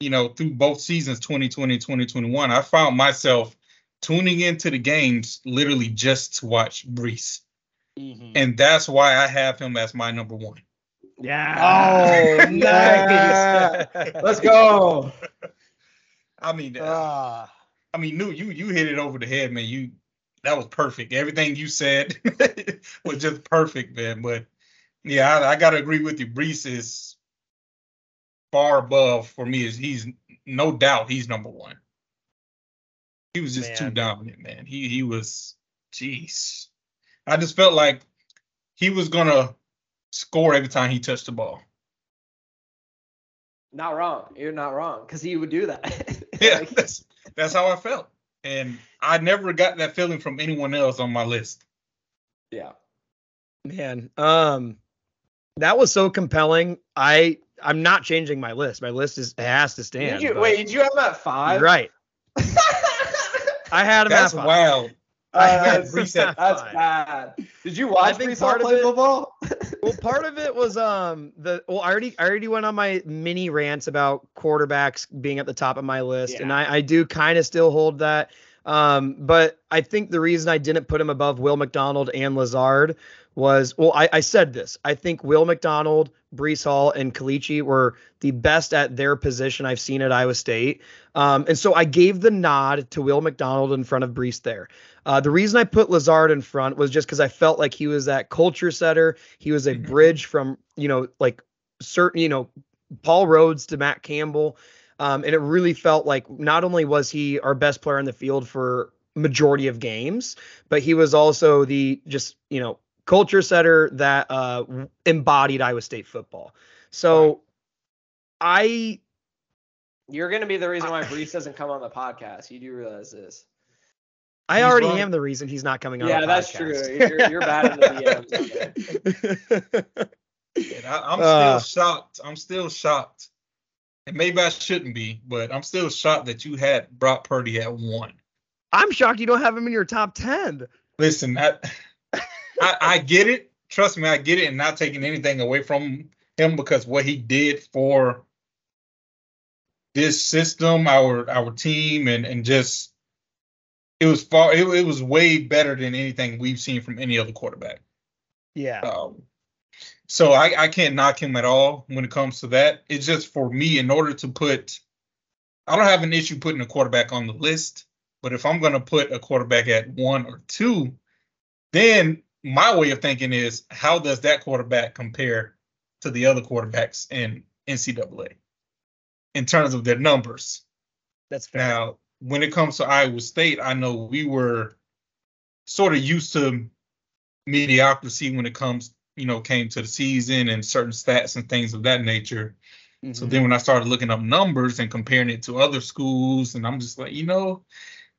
you know, through both seasons, twenty twenty and twenty twenty-one, I found myself tuning into the games literally just to watch Breece. Mm-hmm. And that's why I have him as my number one. Yeah. Oh, nice. Let's go. I mean, uh, I mean, New, you you hit it over the head, man. You that was perfect. Everything you said was just perfect, man. But, yeah, I, I got to agree with you. Breece is far above for me. Is he's no doubt he's number one. He was just man. too dominant, man. He he was, jeez. I just felt like he was gonna score every time he touched the ball. Not wrong. You're not wrong because he would do that. yeah, like, that's that's how I felt, and I never got that feeling from anyone else on my list. Yeah, man. Um, that was so compelling. I. I'm not changing my list. My list is has to stand. Did you, wait, did you have him at five? Right. I had him that's at five. Wild. Uh, I had Breece at that's five. Bad. Did you watch Breece Hall play football? Well, part of it was um the well I already I already went on my mini rants about quarterbacks being at the top of my list, yeah. and I, I do kind of still hold that. Um, but I think the reason I didn't put him above Will McDonald and Lazard was, well, I, I said this. I think Will McDonald, Breece Hall, and Kelechi were the best at their position I've seen at Iowa State. Um, and so I gave the nod to Will McDonald in front of Breece there. Uh, the reason I put Lazard in front was just because I felt like he was that culture setter. He was a mm-hmm. bridge from, you know, like certain, you know, Paul Rhodes to Matt Campbell. Um, and it really felt like not only was he our best player on the field for majority of games, but he was also the just, you know, culture setter that uh, embodied Iowa State football. So I. You're going to be the reason why I, Breece doesn't come on the podcast. You do realize this. I he's already wrong. am the reason he's not coming on yeah, the podcast. Yeah, that's true. You're, you're bad in the D Ms. I, I'm uh, still shocked. I'm still shocked. And maybe I shouldn't be, but I'm still shocked that you had Brock Purdy at one. I'm shocked you don't have him in your top ten. Listen, I, I, I get it. Trust me, I get it. And not taking anything away from him because what he did for this system, our our team, and, and just it was far. It, it was way better than anything we've seen from any other quarterback. Yeah. Um, So I, I can't knock him at all when it comes to that. It's just for me, in order to put – I don't have an issue putting a quarterback on the list, but if I'm going to put a quarterback at one or two, then my way of thinking is how does that quarterback compare to the other quarterbacks in N C double A in terms of their numbers? That's fair. Now, when it comes to Iowa State, I know we were sort of used to mediocrity when it comes – you know, came to the season and certain stats and things of that nature. Mm-hmm. So then when I started looking up numbers and comparing it to other schools, and I'm just like, you know,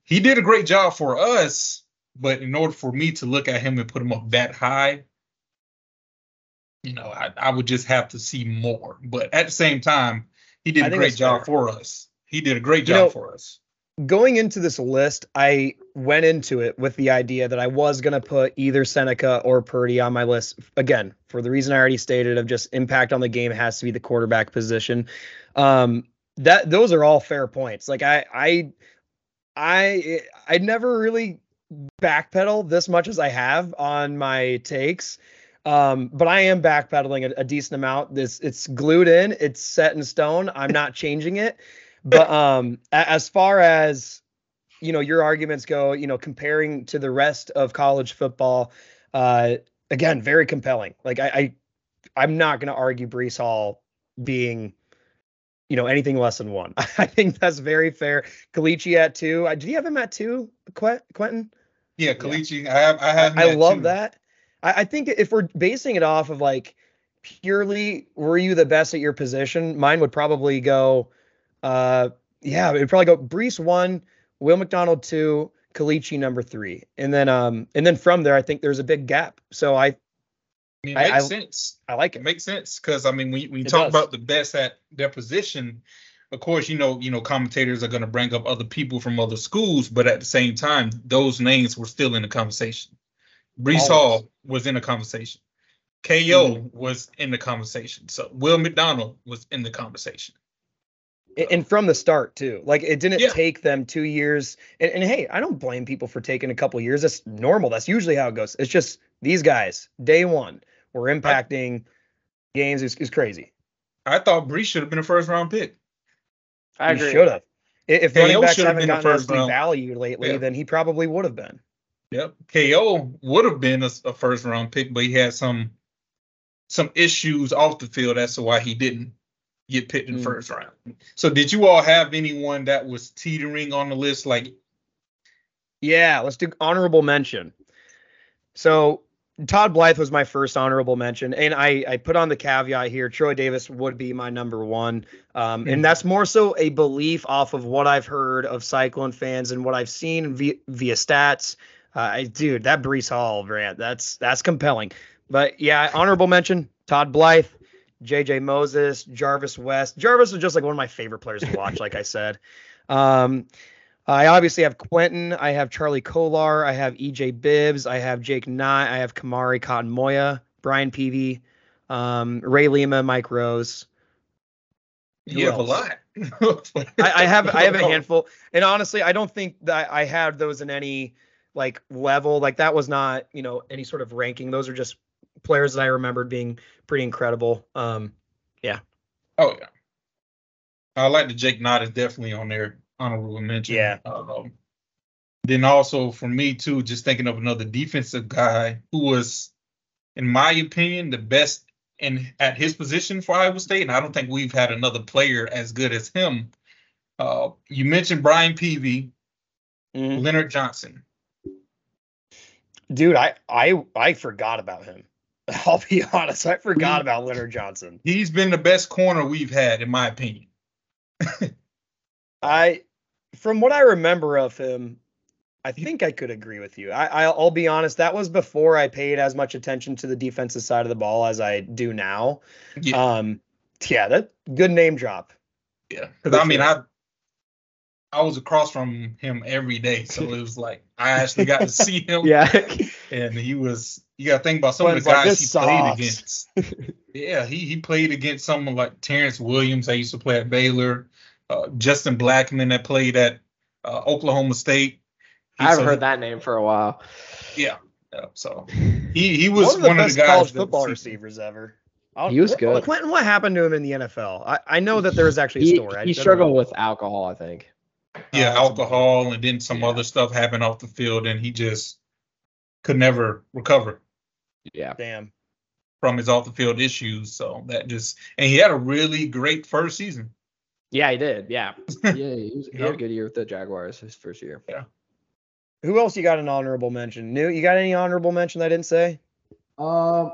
he did a great job for us, but in order for me to look at him and put him up that high, you know, I, I would just have to see more. But at the same time, he did I a great job fair. for us. He did a great job you know, for us. Going into this list, I went into it with the idea that I was going to put either Seneca or Purdy on my list. Again, for the reason I already stated of just impact on the game has to be the quarterback position. Um, that those are all fair points. Like I, I, I, I never really backpedal this much as I have on my takes. Um, but I am backpedaling a, a decent amount. This it's glued in, it's set in stone. I'm not changing it. But um, as far as, you know, your arguments go, you know, comparing to the rest of college football, uh, again, very compelling. Like I, I I'm not going to argue Breece Hall being, you know, anything less than one. I think that's very fair. Kelechi at two. I, do you have him at two, Qu- Quenton? Yeah, Kelechi. Yeah. I have. I have. Him I at love two. that. I, I think if we're basing it off of like purely, were you the best at your position? Mine would probably go. Uh, yeah, it'd probably go Breece one, Will McDonald two, Kelechi number three, and then um, and then from there, I think there's a big gap. So I, it makes I, sense. I, I like it. It makes sense because I mean, when you, when you talk does. about the best at their position, of course, you know, you know, commentators are going to bring up other people from other schools, but at the same time, those names were still in the conversation. Breece Hall was in the conversation. K O mm-hmm. was in the conversation. So Will McDonald was in the conversation. And from the start, too. Like, it didn't yeah. take them two years. And, and, hey, I don't blame people for taking a couple years. That's normal. That's usually how it goes. It's just these guys, day one, were impacting I, games. It's, it's crazy. I thought Breece should have been a first-round pick. I agree. He should have. If K O running backs haven't gotten as much value lately, yeah. then he probably would have been. Yep. K O would have been a, a first-round pick, but he had some some issues off the field. That's why he didn't get picked in the mm. first round. So did you all have anyone that was teetering on the list? Like, yeah, let's do honorable mention. So Todd Blythe was my first honorable mention. And I, I put on the caveat here, Troy Davis would be my number one. Um, mm. And that's more so a belief off of what I've heard of Cyclone fans and what I've seen via, via stats. Uh, I, dude, that Breece Hall rant, that's, that's compelling. But yeah, honorable mention, Todd Blythe. J J Moses, Jarvis West. Jarvis was just like one of my favorite players to watch, like I said. Um, I obviously have Quenton. I have Charlie Kolar. I have E J Bibbs. I have Jake Knott. I have Kamari Cotton Moya, Brian Peavy, um, Ray Lima, Mike Rose. Who you else? have a lot. I, I have I have a handful. And honestly, I don't think that I had those in any like level. Like that was not, you know, any sort of ranking. Those are just players that I remembered being pretty incredible. Um, yeah. Oh, yeah. I like the Jake Knott is definitely on there. Honorable mention. Yeah. Um, then also for me, too, just thinking of another defensive guy who was, in my opinion, the best in at his position for Iowa State. And I don't think we've had another player as good as him. Uh, you mentioned Brian Peavy, mm-hmm. Leonard Johnson. Dude, I, I, I forgot about him. I'll be honest. I forgot about Leonard Johnson. He's been the best corner we've had, in my opinion. I, from what I remember of him, I think I could agree with you. I, I'll be honest. That was before I paid as much attention to the defensive side of the ball as I do now. Yeah. Um, yeah, that good name drop. Yeah. Because I mean, sure. I, I was across from him every day. So it was like, I actually got to see him. Yeah. And he was, you got to think about some Glenn's of the guys like, he soft. played against. yeah, he he played against someone like Terrence Williams that used to play at Baylor, uh, Justin Blackman that played at uh, Oklahoma State. He, I've so heard he, that name for a while. Yeah, up. So he, he was one of the, one best of the guys college football that, receivers ever. I'll, he was what, good. Quenton, what happened to him in the N F L? I, I know that there is actually a story. He, he struggled with alcohol, I think. Yeah, uh, alcohol, and then some yeah. other stuff happened off the field, and he just could never recover. Yeah. Damn. From his off the field issues. So that just, and he had a really great first season. Yeah, he did. Yeah. yeah, he, was, he had a good year with the Jaguars his first year. Yeah. Who else you got an honorable mention? New, you got any honorable mention I didn't say? Um, uh,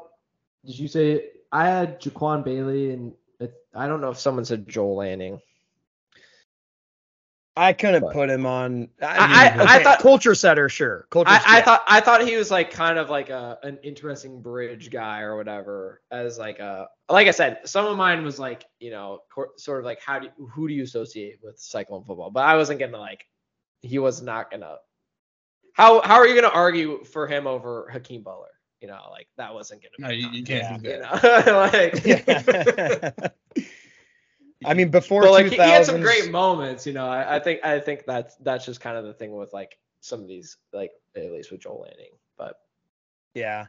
did you say I had Jaquan Bailey, and I don't know if someone said Joel Lanning. I couldn't but. put him on. I, I, I, I thought culture setter, sure. Culture I, I thought I thought he was like kind of like a an interesting bridge guy or whatever. As like a like I said, some of mine was like you know cor- sort of like how do you, who do you associate with Cyclone football? But I wasn't gonna like he was not gonna. How how are you gonna argue for him over Hakeem Butler? You know, like that wasn't gonna. No, be you, you can't do that. You know? like, I mean, before like, he had some great moments, you know. I, I think I think that's that's just kind of the thing with like some of these, like at least with Joel Lanning. But yeah,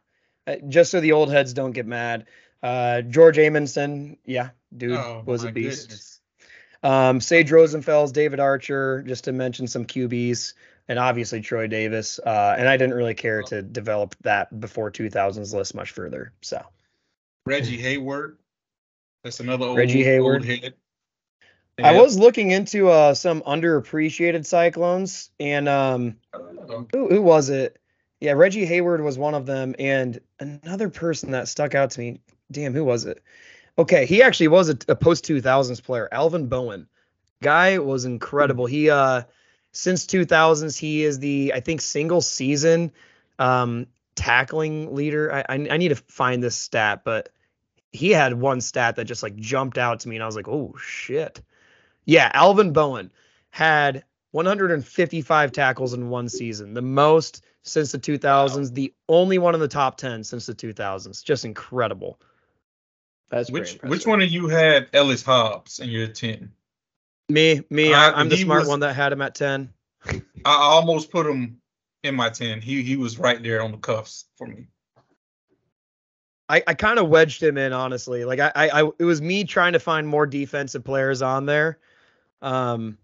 just so the old heads don't get mad, uh, George Amundson, yeah, dude oh, was a beast. Um, Sage Rosenfels, David Archer, just to mention some Q Bs, and obviously Troy Davis. Uh, and I didn't really care oh. to develop that before two thousands list much further. So Reggie Hayward, that's another old, Reggie Hayward. Old hit. Yeah. I was looking into uh, some underappreciated Cyclones, and um, who, who was it? Yeah, Reggie Hayward was one of them, and another person that stuck out to me. Damn, who was it? Okay, he actually was a, a post-two thousands player, Alvin Bowen. Guy was incredible. He, uh, since two thousands, he is the, I think, single-season um, tackling leader. I, I I need to find this stat, but he had one stat that just, like, jumped out to me, and I was like, oh, shit. Yeah, Alvin Bowen had one hundred fifty-five tackles in one season, the most since the two thousands, wow. the only one in the top ten since the two thousands. Just incredible. That's which which one of you had Ellis Hobbs in your ten? Me, me. I, I'm the smart was, one that had him at ten. I almost put him in my ten. He he was right there on the cuffs for me. I, I kind of wedged him in, honestly. Like I, I I it was me trying to find more defensive players on there. Um,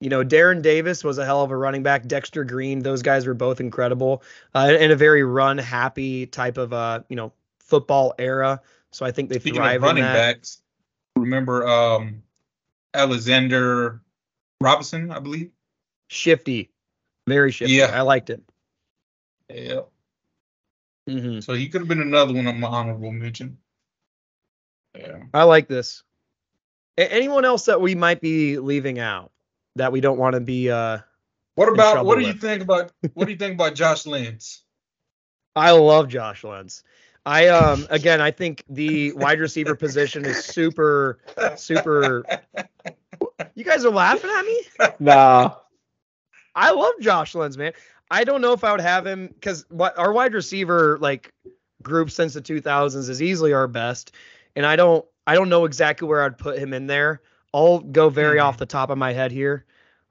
you know, Darren Davis was a hell of a running back. Dexter Green, those guys were both incredible uh, in a very run-happy type of uh, you know, football era. So I think they Speaking thrive of running in that. Backs. Remember um, Alexander Robinson, I believe. Shifty, very shifty. Yeah, I liked it. Yeah. Mm-hmm. So he could have been another one of my honorable mention. Yeah. I like this. A- anyone else that we might be leaving out that we don't want to be? Uh, what about what do with? you think about what do you think about Josh Lenz? I love Josh Lenz. I um again, I think the wide receiver position is super, super. You guys are laughing at me? Nah. I love Josh Lenz, man. I don't know if I would have him because our wide receiver like group since the two thousands is easily our best, and I don't I don't know exactly where I'd put him in there. I'll go very mm. off the top of my head here.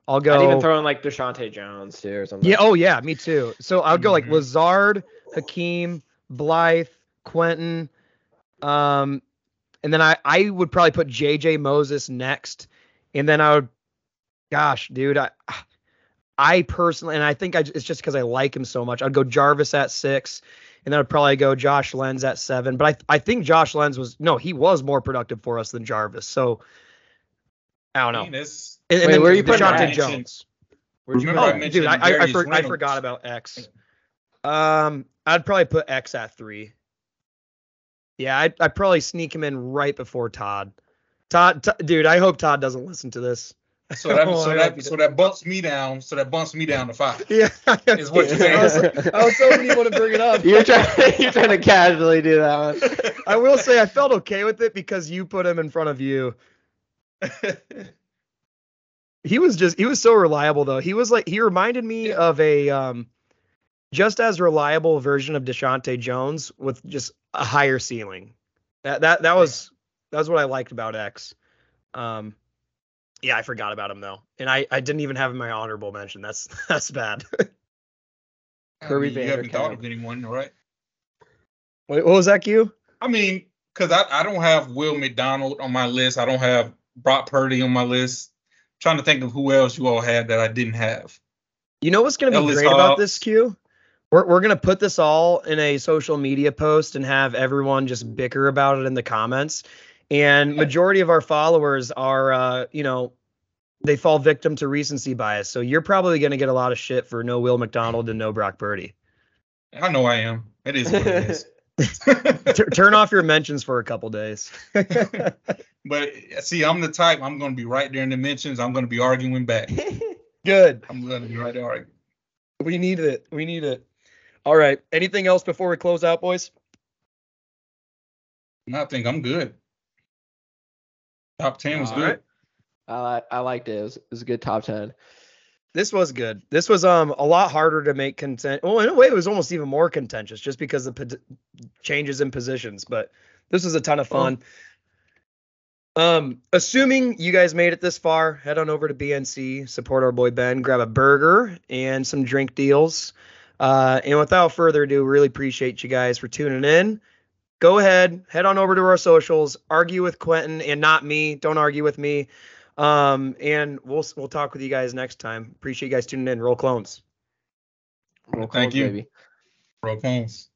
I'll go. I'd even throw in like Deshante Jones too or something. Yeah. Oh yeah, me too. So I'll go like mm-hmm. Lazard, Hakeem, Blythe, Quenton, um, and then I, I would probably put J J Moses next, and then I would, gosh, dude, I I personally, and I think I, it's just because I like him so much, I'd go Jarvis at six, and then I'd probably go Josh Lenz at seven, but I I think Josh Lenz was, no, he was more productive for us than Jarvis, so I don't know. And, and Wait, then where are you putting Deshante Jones? Where'd you oh, dude, I, I, I, for, I forgot about X. Um, I'd probably put X at three. Yeah, I'd, I'd probably sneak him in right before Todd. Todd, t- dude, I hope Todd doesn't listen to this. So that, oh, so, that so that bumps me down. So that bumps me down to five. Yeah, is what you're saying. I was hoping you want to bring it up. You're trying, you're trying to casually do that one. I will say I felt okay with it because you put him in front of you. He was just—he was so reliable, though. He was like—he reminded me yeah. of a. Um, Just as reliable version of Deshante Jones with just a higher ceiling. That that that was that was what I liked about X. Um, yeah, I forgot about him though, and I, I didn't even have him in my honorable mention. That's that's bad. Kirby I mean, Vander you haven't County. Thought of anyone, right? Wait, what was that, Q? I mean, because I, I don't have Will McDonald on my list. I don't have Brock Purdy on my list. I'm trying to think of who else you all had that I didn't have. You know what's going to be great Hobbs. About this, Q? We're we're going to put this all in a social media post and have everyone just bicker about it in the comments. And majority of our followers are, uh, you know, they fall victim to recency bias. So you're probably going to get a lot of shit for no Will McDonald and no Brock Purdy. I know I am. It is what it is. T- turn off your mentions for a couple days. But see, I'm the type, I'm going to be right there in the mentions. I'm going to be arguing back. Good. I'm going to be right there arguing. We need it. We need it. All right. Anything else before we close out, boys? No, I think I'm good. Top ten was all good. Right. Uh, I liked it. It was, it was a good top ten. This was good. This was um a lot harder to make content. Well, in a way, it was almost even more contentious just because of p- changes in positions. But this was a ton of fun. Oh. Um, assuming you guys made it this far, head on over to B N C, support our boy Ben, grab a burger and some drink deals. Uh, and without further ado, really appreciate you guys for tuning in. Go ahead, head on over to our socials, argue with Quenton and not me. Don't argue with me. Um, and we'll we'll talk with you guys next time. Appreciate you guys tuning in. Roll clones. Roll clones, Thank you. Baby. Roll clones.